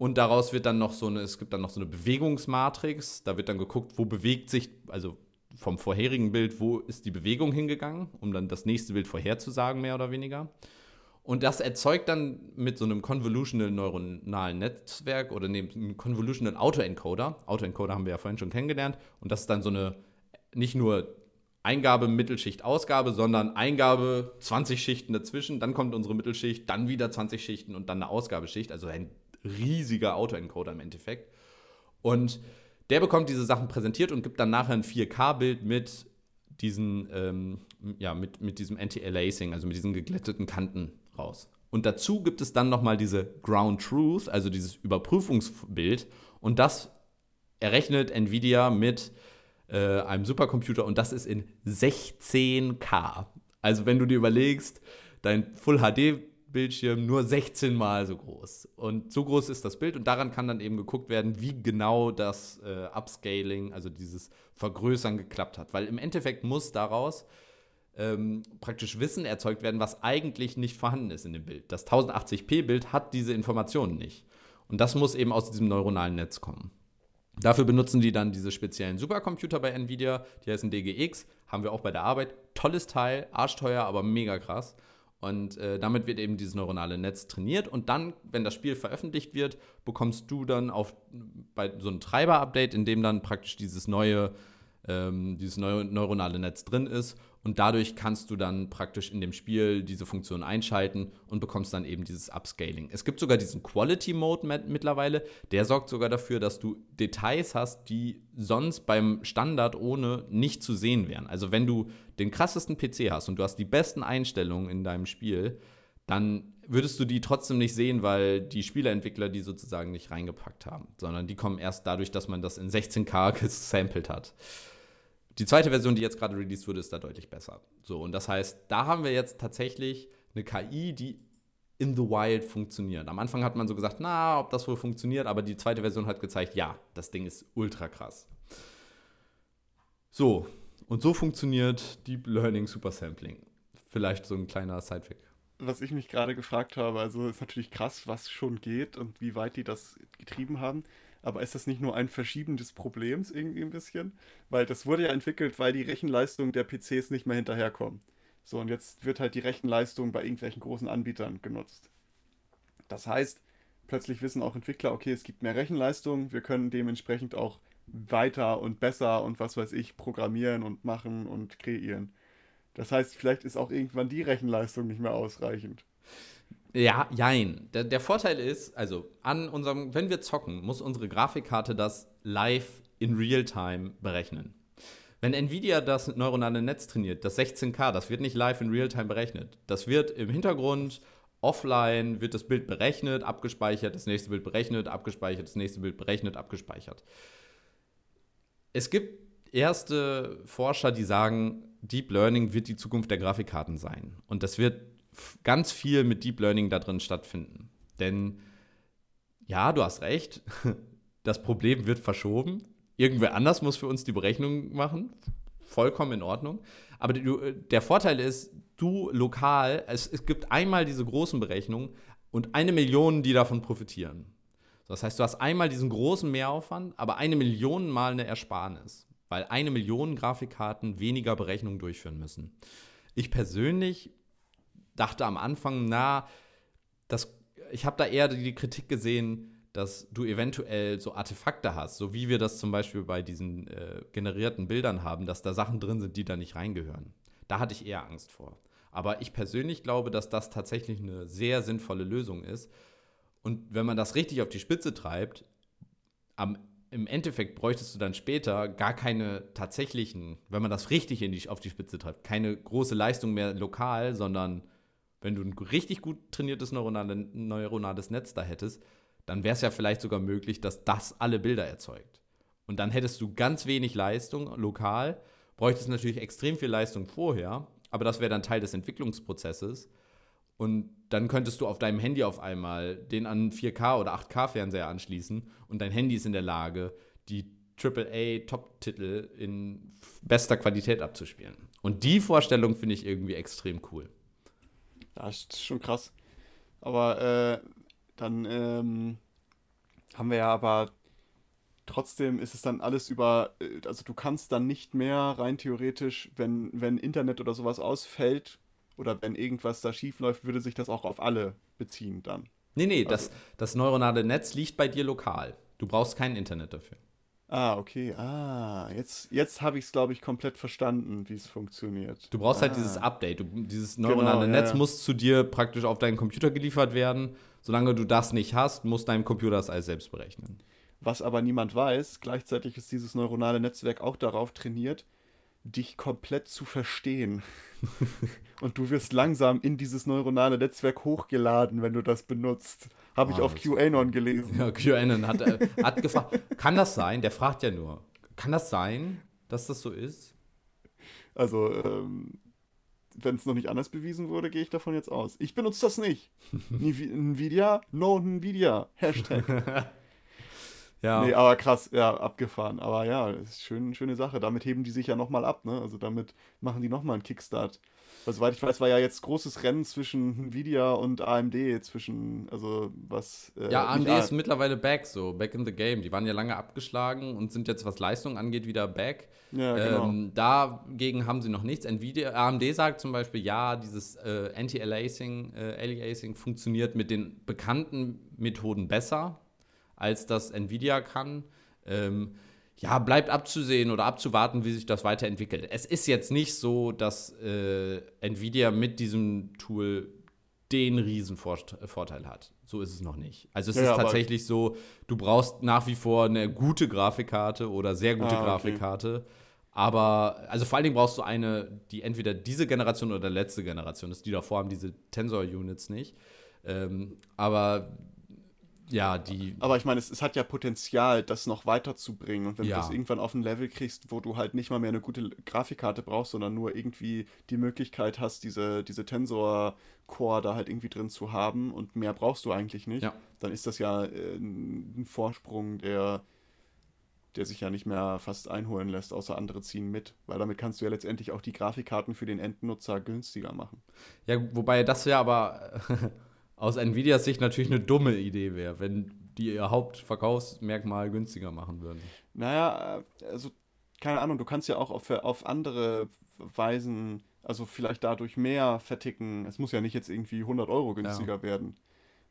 und daraus wird dann noch so eine, es gibt dann noch so eine Bewegungsmatrix, da wird dann geguckt, wo bewegt sich, also vom vorherigen Bild, wo ist die Bewegung hingegangen, um dann das nächste Bild vorherzusagen, mehr oder weniger. Und das erzeugt dann mit so einem Convolutional neuronalen Netzwerk oder einem Convolutional Autoencoder, Autoencoder haben wir ja vorhin schon kennengelernt, und das ist dann so eine, nicht nur Eingabe, Mittelschicht, Ausgabe, sondern Eingabe, zwanzig Schichten dazwischen, dann kommt unsere Mittelschicht, dann wieder zwanzig Schichten und dann eine Ausgabeschicht, also ein riesiger Autoencoder im Endeffekt. Und der bekommt diese Sachen präsentiert und gibt dann nachher ein vier K Bild mit diesen, ähm, ja, mit, mit diesem Anti-Aliasing, also mit diesen geglätteten Kanten raus. Und dazu gibt es dann nochmal diese Ground Truth, also dieses Überprüfungsbild. Und das errechnet Nvidia mit äh, einem Supercomputer und das ist in sechzehn K. Also wenn du dir überlegst, dein Full H D Bildschirm nur sechzehn Mal so groß. Und so groß ist das Bild und daran kann dann eben geguckt werden, wie genau das äh, Upscaling, also dieses Vergrößern geklappt hat. Weil im Endeffekt muss daraus ähm, praktisch Wissen erzeugt werden, was eigentlich nicht vorhanden ist in dem Bild. Das tausendachtzig p Bild hat diese Informationen nicht. Und das muss eben aus diesem neuronalen Netz kommen. Dafür benutzen die dann diese speziellen Supercomputer bei Nvidia, die heißen D G X, haben wir auch bei der Arbeit. Tolles Teil, arschteuer, aber mega krass. Und äh, damit wird eben dieses neuronale Netz trainiert und dann, wenn das Spiel veröffentlicht wird, bekommst du dann auf bei so ein Treiber-Update, in dem dann praktisch dieses neue, ähm, dieses neue neuronale Netz drin ist und dadurch kannst du dann praktisch in dem Spiel diese Funktion einschalten und bekommst dann eben dieses Upscaling. Es gibt sogar diesen Quality-Mode mit, mittlerweile, der sorgt sogar dafür, dass du Details hast, die sonst beim Standard ohne nicht zu sehen wären. Also wenn du den krassesten P C hast und du hast die besten Einstellungen in deinem Spiel, dann würdest du die trotzdem nicht sehen, weil die Spieleentwickler die sozusagen nicht reingepackt haben, sondern die kommen erst dadurch, dass man das in sechzehn K gesampelt hat. Die zweite Version, die jetzt gerade released wurde, ist da deutlich besser. So, und das heißt, da haben wir jetzt tatsächlich eine K I, die in the wild funktioniert. Am Anfang hat man so gesagt, na, ob das wohl funktioniert, aber die zweite Version hat gezeigt, ja, das Ding ist ultra krass. So, und so funktioniert Deep Learning Super Sampling. Vielleicht so ein kleiner Sidefact. Was ich mich gerade gefragt habe, also ist natürlich krass, was schon geht und wie weit die das getrieben haben. Aber ist das nicht nur ein Verschieben des Problems irgendwie ein bisschen? Weil das wurde ja entwickelt, weil die Rechenleistung der P Cs nicht mehr hinterherkommen. So, und jetzt wird halt die Rechenleistung bei irgendwelchen großen Anbietern genutzt. Das heißt, plötzlich wissen auch Entwickler, okay, es gibt mehr Rechenleistung, wir können dementsprechend auch weiter und besser und was weiß ich, programmieren und machen und kreieren. Das heißt, vielleicht ist auch irgendwann die Rechenleistung nicht mehr ausreichend. Ja, jein. Der, der Vorteil ist, also an unserem, wenn wir zocken, muss unsere Grafikkarte das live in Realtime berechnen. Wenn Nvidia das neuronale Netz trainiert, das sechzehn K, das wird nicht live in Realtime berechnet. Das wird im Hintergrund, offline, wird das Bild berechnet, abgespeichert, das nächste Bild berechnet, abgespeichert, das nächste Bild berechnet, abgespeichert. Es gibt erste Forscher, die sagen, Deep Learning wird die Zukunft der Grafikkarten sein. Und das wird f- ganz viel mit Deep Learning da drin stattfinden. Denn, ja, du hast recht, das Problem wird verschoben. Irgendwer anders muss für uns die Berechnung machen. Vollkommen in Ordnung. Aber du, der Vorteil ist, du lokal, es, es gibt einmal diese großen Berechnungen und eine Million, die davon profitieren. Das heißt, du hast einmal diesen großen Mehraufwand, aber eine Million mal eine Ersparnis, weil eine Million Grafikkarten weniger Berechnungen durchführen müssen. Ich persönlich dachte am Anfang, na, das, ich habe da eher die Kritik gesehen, dass du eventuell so Artefakte hast, so wie wir das zum Beispiel bei diesen äh, generierten Bildern haben, dass da Sachen drin sind, die da nicht reingehören. Da hatte ich eher Angst vor. Aber ich persönlich glaube, dass das tatsächlich eine sehr sinnvolle Lösung ist. Und wenn man das richtig auf die Spitze treibt, am, im Endeffekt bräuchtest du dann später gar keine tatsächlichen, wenn man das richtig in die, auf die Spitze treibt, keine große Leistung mehr lokal, sondern wenn du ein richtig gut trainiertes neuronale, neuronales Netz da hättest, dann wäre es ja vielleicht sogar möglich, dass das alle Bilder erzeugt. Und dann hättest du ganz wenig Leistung lokal, bräuchtest natürlich extrem viel Leistung vorher, aber das wäre dann Teil des Entwicklungsprozesses. Und dann könntest du auf deinem Handy auf einmal den an vier K- oder acht K-Fernseher anschließen und dein Handy ist in der Lage, die Triple A Top Titel in bester Qualität abzuspielen. Und die Vorstellung finde ich irgendwie extrem cool. Das ist schon krass. Aber äh Dann ähm, haben wir ja aber trotzdem ist es dann alles über, also du kannst dann nicht mehr rein theoretisch, wenn, wenn Internet oder sowas ausfällt oder wenn irgendwas da schief läuft, würde sich das auch auf alle beziehen dann. Nee, nee, also. das, das neuronale Netz liegt bei dir lokal. Du brauchst kein Internet dafür. Ah, okay. Ah, jetzt, jetzt habe ich es, glaube ich, komplett verstanden, wie es funktioniert. Du brauchst ah. halt dieses Update. Du, dieses neuronale genau, Netz ja, ja. muss zu dir praktisch auf deinen Computer geliefert werden. Solange du das nicht hast, muss dein Computer das alles selbst berechnen. Was aber niemand weiß, gleichzeitig ist dieses neuronale Netzwerk auch darauf trainiert, dich komplett zu verstehen. Und du wirst langsam in dieses neuronale Netzwerk hochgeladen, wenn du das benutzt. Habe oh, ich auf QAnon gelesen. Ja, QAnon hat, äh, hat gefragt, kann das sein? Der fragt ja nur, kann das sein, dass das so ist? Also, ähm, wenn es noch nicht anders bewiesen wurde, gehe ich davon jetzt aus. Ich benutze das nicht. Nvidia? No Nvidia. Hashtag. Ja. Nee, aber krass, ja, abgefahren. Aber ja, ist schön, schöne Sache. Damit heben die sich ja nochmal ab, ne? Also damit machen die nochmal einen Kickstart. Weil soweit ich weiß, war ja jetzt großes Rennen zwischen Nvidia und A M D, zwischen, also was... Äh, ja, A M D ist mittlerweile back, so, back in the game. Die waren ja lange abgeschlagen und sind jetzt, was Leistung angeht, wieder back. Ja, genau. Ähm, dagegen haben sie noch nichts. Nvidia, A M D sagt zum Beispiel, ja, dieses äh, Anti-Aliasing äh, Aliasing funktioniert mit den bekannten Methoden besser, als das Nvidia kann. Ähm, ja, bleibt abzusehen oder abzuwarten, wie sich das weiterentwickelt. Es ist jetzt nicht so, dass äh, Nvidia mit diesem Tool den riesen Vorteil hat. So ist es noch nicht. Also es ja, ist tatsächlich so, du brauchst nach wie vor eine gute Grafikkarte oder sehr gute ah, okay. Grafikkarte. Aber, also vor allen Dingen brauchst du eine, die entweder diese Generation oder letzte Generation ist, die davor haben diese Tensor-Units nicht. Ähm, aber Ja, die. Aber ich meine, es, es hat ja Potenzial, das noch weiterzubringen. Und wenn ja. du das irgendwann auf ein Level kriegst, wo du halt nicht mal mehr eine gute Grafikkarte brauchst, sondern nur irgendwie die Möglichkeit hast, diese, diese Tensor-Core da halt irgendwie drin zu haben und mehr brauchst du eigentlich nicht, ja. dann ist das ja äh, ein Vorsprung, der, der sich ja nicht mehr fast einholen lässt, außer andere ziehen mit. Weil damit kannst du ja letztendlich auch die Grafikkarten für den Endnutzer günstiger machen. Ja, wobei das ja aber aus Nvidias Sicht natürlich eine dumme Idee wäre, wenn die ihr Hauptverkaufsmerkmal günstiger machen würden. Naja, also keine Ahnung, du kannst ja auch auf, auf andere Weisen, also vielleicht dadurch mehr verticken. Es muss ja nicht jetzt irgendwie hundert Euro günstiger ja. werden.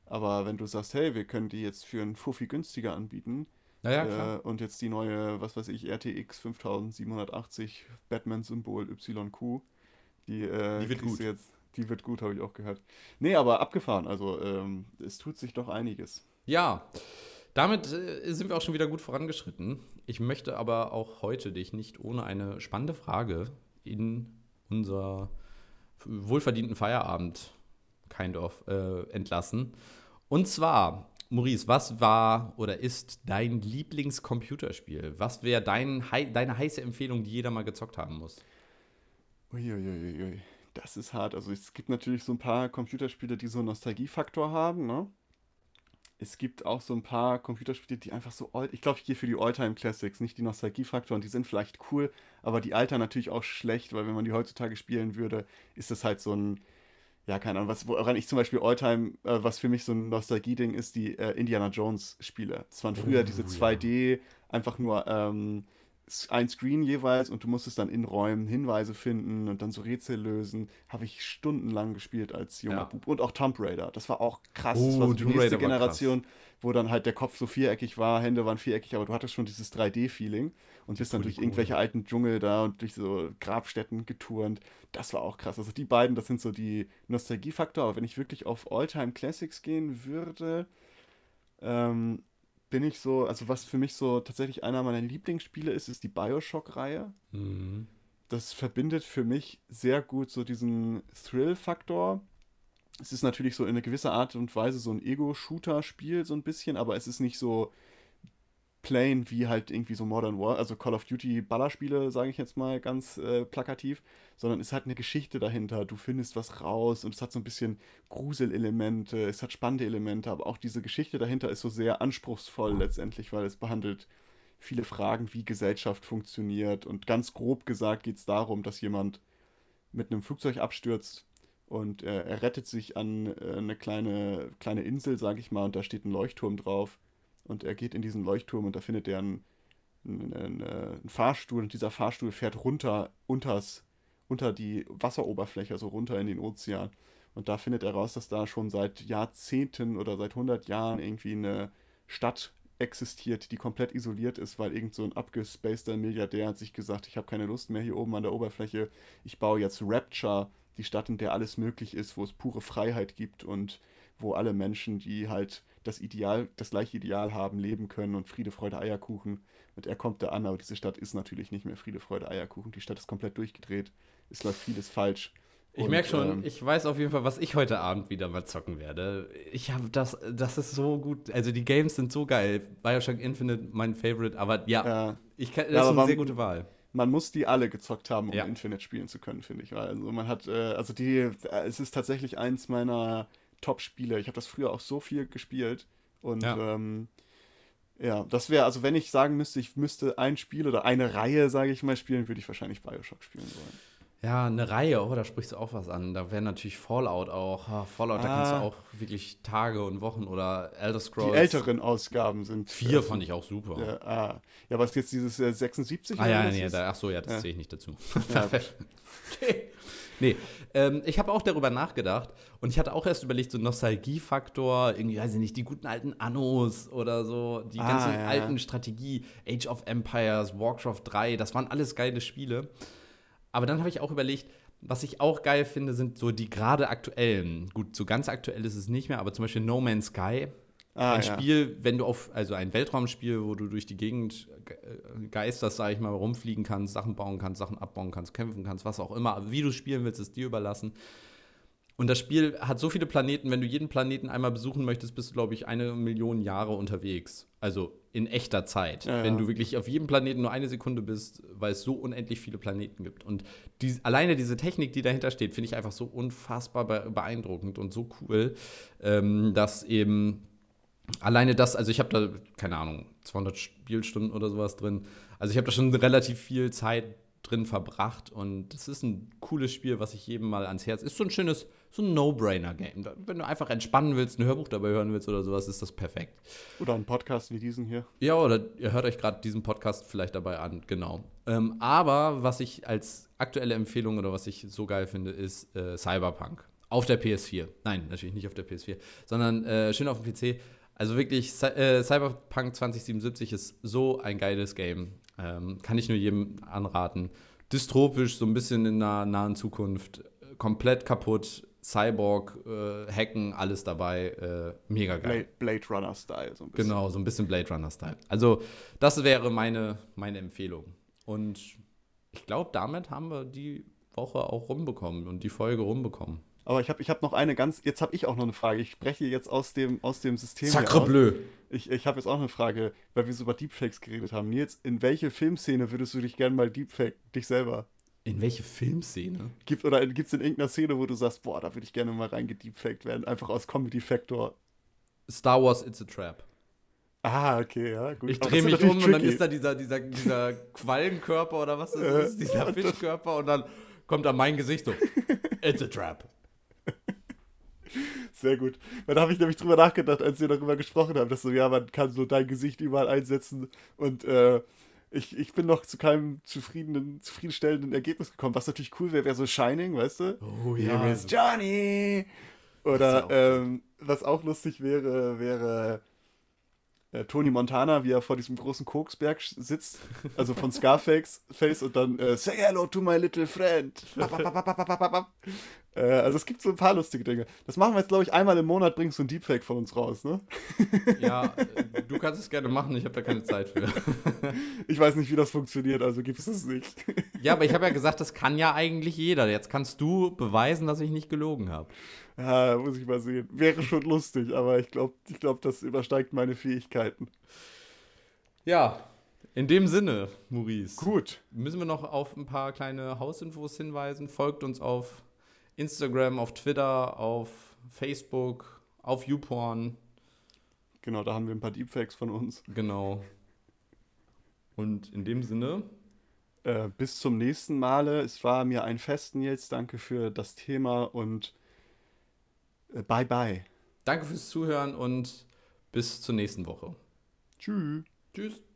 Aber wenn du sagst, hey, wir können die jetzt für einen Fuffi günstiger anbieten naja, äh, klar. und jetzt die neue, was weiß ich, R T X fünftausendsiebenhundertachtzig Batman-Symbol Y Q, die, äh, die wird gut. Jetzt Die wird gut, habe ich auch gehört. Nee, aber abgefahren. Also ähm, es tut sich doch einiges. Ja, damit äh, sind wir auch schon wieder gut vorangeschritten. Ich möchte aber auch heute dich nicht ohne eine spannende Frage in unser wohlverdienten Feierabend kind of äh, entlassen. Und zwar, Maurice, was war oder ist dein Lieblingscomputerspiel? Was wäre dein, deine heiße Empfehlung, die jeder mal gezockt haben muss? Uiuiuiui, ui, ui. Das ist hart. Also es gibt natürlich so ein paar Computerspiele, die so einen Nostalgiefaktor haben, ne? Es gibt auch so ein paar Computerspiele, die einfach so old... Ich glaube, ich gehe für die All-Time-Classics, nicht die Nostalgiefaktoren. Die sind vielleicht cool, aber die altern natürlich auch schlecht, weil wenn man die heutzutage spielen würde, ist das halt so ein... Ja, keine Ahnung, was, woran ich zum Beispiel Alltime, äh, was für mich so ein Nostalgie-Ding ist, die äh, Indiana Jones-Spiele. Das waren früher diese zwei D, einfach nur ähm, ein Screen jeweils und du musstest dann in Räumen Hinweise finden und dann so Rätsel lösen. Habe ich stundenlang gespielt als junger ja. Bub. Und auch Tomb Raider, das war auch krass. Oh, das war so die Tomb nächste Raider Generation, wo dann halt der Kopf so viereckig war, Hände waren viereckig, aber du hattest schon dieses drei D-Feeling und bist dann durch irgendwelche alten Dschungel da und durch so Grabstätten geturnt. Das war auch krass. Also die beiden, das sind so die Nostalgiefaktor. Aber wenn ich wirklich auf All-Time-Classics gehen würde, ähm, bin ich so, also was für mich so tatsächlich einer meiner Lieblingsspiele ist, ist die Bioshock-Reihe. Mhm. Das verbindet für mich sehr gut so diesen Thrill-Faktor. Es ist natürlich so in einer gewissen Art und Weise so ein Ego-Shooter-Spiel so ein bisschen, aber es ist nicht so plain wie halt irgendwie so Modern War, also Call of Duty Ballerspiele, sage ich jetzt mal ganz äh, plakativ, sondern es hat eine Geschichte dahinter. Du findest was raus und es hat so ein bisschen Gruselelemente, es hat spannende Elemente, aber auch diese Geschichte dahinter ist so sehr anspruchsvoll letztendlich, weil es behandelt viele Fragen, wie Gesellschaft funktioniert und ganz grob gesagt geht es darum, dass jemand mit einem Flugzeug abstürzt. Und äh, er rettet sich an äh, eine kleine, kleine Insel, sage ich mal, und da steht ein Leuchtturm drauf. Und er geht in diesen Leuchtturm und da findet er einen, einen, einen, einen Fahrstuhl. Und dieser Fahrstuhl fährt runter, unters, unter die Wasseroberfläche, also runter in den Ozean. Und da findet er raus, dass da schon seit Jahrzehnten oder seit hundert Jahren irgendwie eine Stadt existiert, die komplett isoliert ist, weil irgend so ein abgespaceder Milliardär hat sich gesagt, ich habe keine Lust mehr hier oben an der Oberfläche, ich baue jetzt Rapture, die Stadt, in der alles möglich ist, wo es pure Freiheit gibt und wo alle Menschen, die halt das Ideal, das gleiche Ideal haben, leben können und Friede, Freude, Eierkuchen. Und er kommt da an, aber diese Stadt ist natürlich nicht mehr Friede, Freude, Eierkuchen. Die Stadt ist komplett durchgedreht. Es läuft vieles falsch. Ich merke schon, ähm, ich weiß auf jeden Fall, was ich heute Abend wieder mal zocken werde. Ich habe das, das ist so gut. Also die Games sind so geil. Bioshock Infinite, mein Favorite, aber ja, äh, ich kann, das ja, ist eine man, sehr gute Wahl. Man muss die alle gezockt haben, um ja. Infinite spielen zu können, finde ich. Also man hat, äh, also die, äh, es ist tatsächlich eins meiner Top-Spiele. Ich habe das früher auch so viel gespielt und ja, ähm, ja das wäre, also wenn ich sagen müsste, ich müsste ein Spiel oder eine Reihe, sage ich mal, spielen, würde ich wahrscheinlich Bioshock spielen wollen. Ja, eine Reihe, oh, da sprichst du auch was an. Da wäre natürlich Fallout auch. Oh, Fallout, ah. da kannst du auch wirklich Tage und Wochen oder Elder Scrolls. Die älteren Ausgaben sind... Vier äh, fand ich auch super. Ja, ah. ja was jetzt dieses äh, sechsundsiebzig? Ah, ja, ja, nee, da, ach so, ja, das ja. zähle ich nicht dazu. Ja. okay. Nee, ähm, ich habe auch darüber nachgedacht und ich hatte auch erst überlegt, so Nostalgiefaktor, irgendwie, weiß ich nicht, die guten alten Annos oder so, die ah, ganzen ja. alten Strategie, Age of Empires, Warcraft drei, das waren alles geile Spiele. Aber dann habe ich auch überlegt, was ich auch geil finde, sind so die gerade aktuellen. Gut, so ganz aktuell ist es nicht mehr, aber zum Beispiel No Man's Sky. Ah, ein ja. Spiel, wenn du auf, also ein Weltraumspiel, wo du durch die Gegend geisterst, sage ich mal, rumfliegen kannst, Sachen bauen kannst, Sachen abbauen kannst, kämpfen kannst, was auch immer. Aber wie du spielen willst, ist dir überlassen. Und das Spiel hat so viele Planeten, wenn du jeden Planeten einmal besuchen möchtest, bist du, glaube ich, eine Million Jahre unterwegs. Also in echter Zeit. Ja, ja. Wenn du wirklich auf jedem Planeten nur eine Sekunde bist, weil es so unendlich viele Planeten gibt. Und die, alleine diese Technik, die dahinter steht, finde ich einfach so unfassbar beeindruckend und so cool, ähm, dass eben alleine das, also ich habe da, keine Ahnung, zweihundert Spielstunden oder sowas drin. Also ich habe da schon relativ viel Zeit drin verbracht und das ist ein cooles Spiel, was ich jedem mal ans Herz... Ist so ein schönes, so ein No-Brainer-Game. Wenn du einfach entspannen willst, ein Hörbuch dabei hören willst oder sowas, ist das perfekt. Oder einen Podcast wie diesen hier. Ja, oder ihr hört euch gerade diesen Podcast vielleicht dabei an, genau. Ähm, aber was ich als aktuelle Empfehlung oder was ich so geil finde, ist äh, Cyberpunk. Auf der P S vier. Nein, natürlich nicht auf der P S vier, sondern äh, schön auf dem P C. Also wirklich, äh, Cyberpunk zwanzig siebenundsiebzig ist so ein geiles Game. Ähm, kann ich nur jedem anraten. Dystopisch, so ein bisschen in einer nahen Zukunft. Komplett kaputt. Cyborg, äh, Hacken, alles dabei, äh, mega geil. Blade, Blade Runner-Style so ein bisschen. Genau, so ein bisschen Blade Runner-Style. Also das wäre meine, meine Empfehlung. Und ich glaube, damit haben wir die Woche auch rumbekommen und die Folge rumbekommen. Aber ich habe ich hab noch eine ganz, jetzt habe ich auch noch eine Frage. Ich spreche jetzt aus dem, aus dem System Sacre bleu. Ich, ich habe jetzt auch eine Frage, weil wir so über Deepfakes geredet haben. Nils, in welche Filmszene würdest du dich gerne mal deepfaken, dich selber? In welche Filmszene? Gibt, oder gibt es in irgendeiner Szene, wo du sagst, boah, da würde ich gerne mal reingedeepfaked werden, einfach aus Comedy-Faktor? Star Wars, It's a Trap. Ah, okay, ja, gut. Ich drehe mich um tricky. Und dann ist da dieser, dieser, dieser Quallenkörper oder was das äh, ist, dieser Fischkörper, und dann kommt da mein Gesicht so, It's a Trap. Sehr gut. Da habe ich nämlich drüber nachgedacht, als wir darüber gesprochen haben, dass so, ja, man kann so dein Gesicht überall einsetzen, und äh, ich, ich bin noch zu keinem zufriedenen, zufriedenstellenden Ergebnis gekommen, was natürlich cool wäre, wäre so Shining, weißt du? Oh ja. Hier ist Johnny! Oder ähm, was auch lustig wäre, wäre äh, Tony Montana, wie er vor diesem großen Koksberg sitzt, also von Scarface, Face, und dann äh, Say hello to my little friend. Bap, bap, bap, bap, bap, bap. Äh, also es gibt so ein paar lustige Dinge. Das machen wir jetzt, glaube ich, einmal im Monat, bringst du ein Deepfake von uns raus, ne? Ja, äh, du kannst es gerne machen, ich habe da keine Zeit für. Ich weiß nicht, wie das funktioniert, also gibt es es nicht. Ja, aber ich habe ja gesagt, das kann ja eigentlich jeder. Jetzt kannst du beweisen, dass ich nicht gelogen habe. Ja, muss ich mal sehen. Wäre schon lustig, aber ich glaube, ich glaub, das übersteigt meine Fähigkeiten. Ja, in dem Sinne, Maurice. Gut. Müssen wir noch auf ein paar kleine Hausinfos hinweisen. Folgt uns auf Instagram, auf Twitter, auf Facebook, auf YouPorn. Genau, da haben wir ein paar Deepfakes von uns. Genau. Und in dem Sinne, äh, bis zum nächsten Male. Es war mir ein Fest, Nils. Danke für das Thema und bye, bye. Danke fürs Zuhören und bis zur nächsten Woche. Tschüss. Tschüss.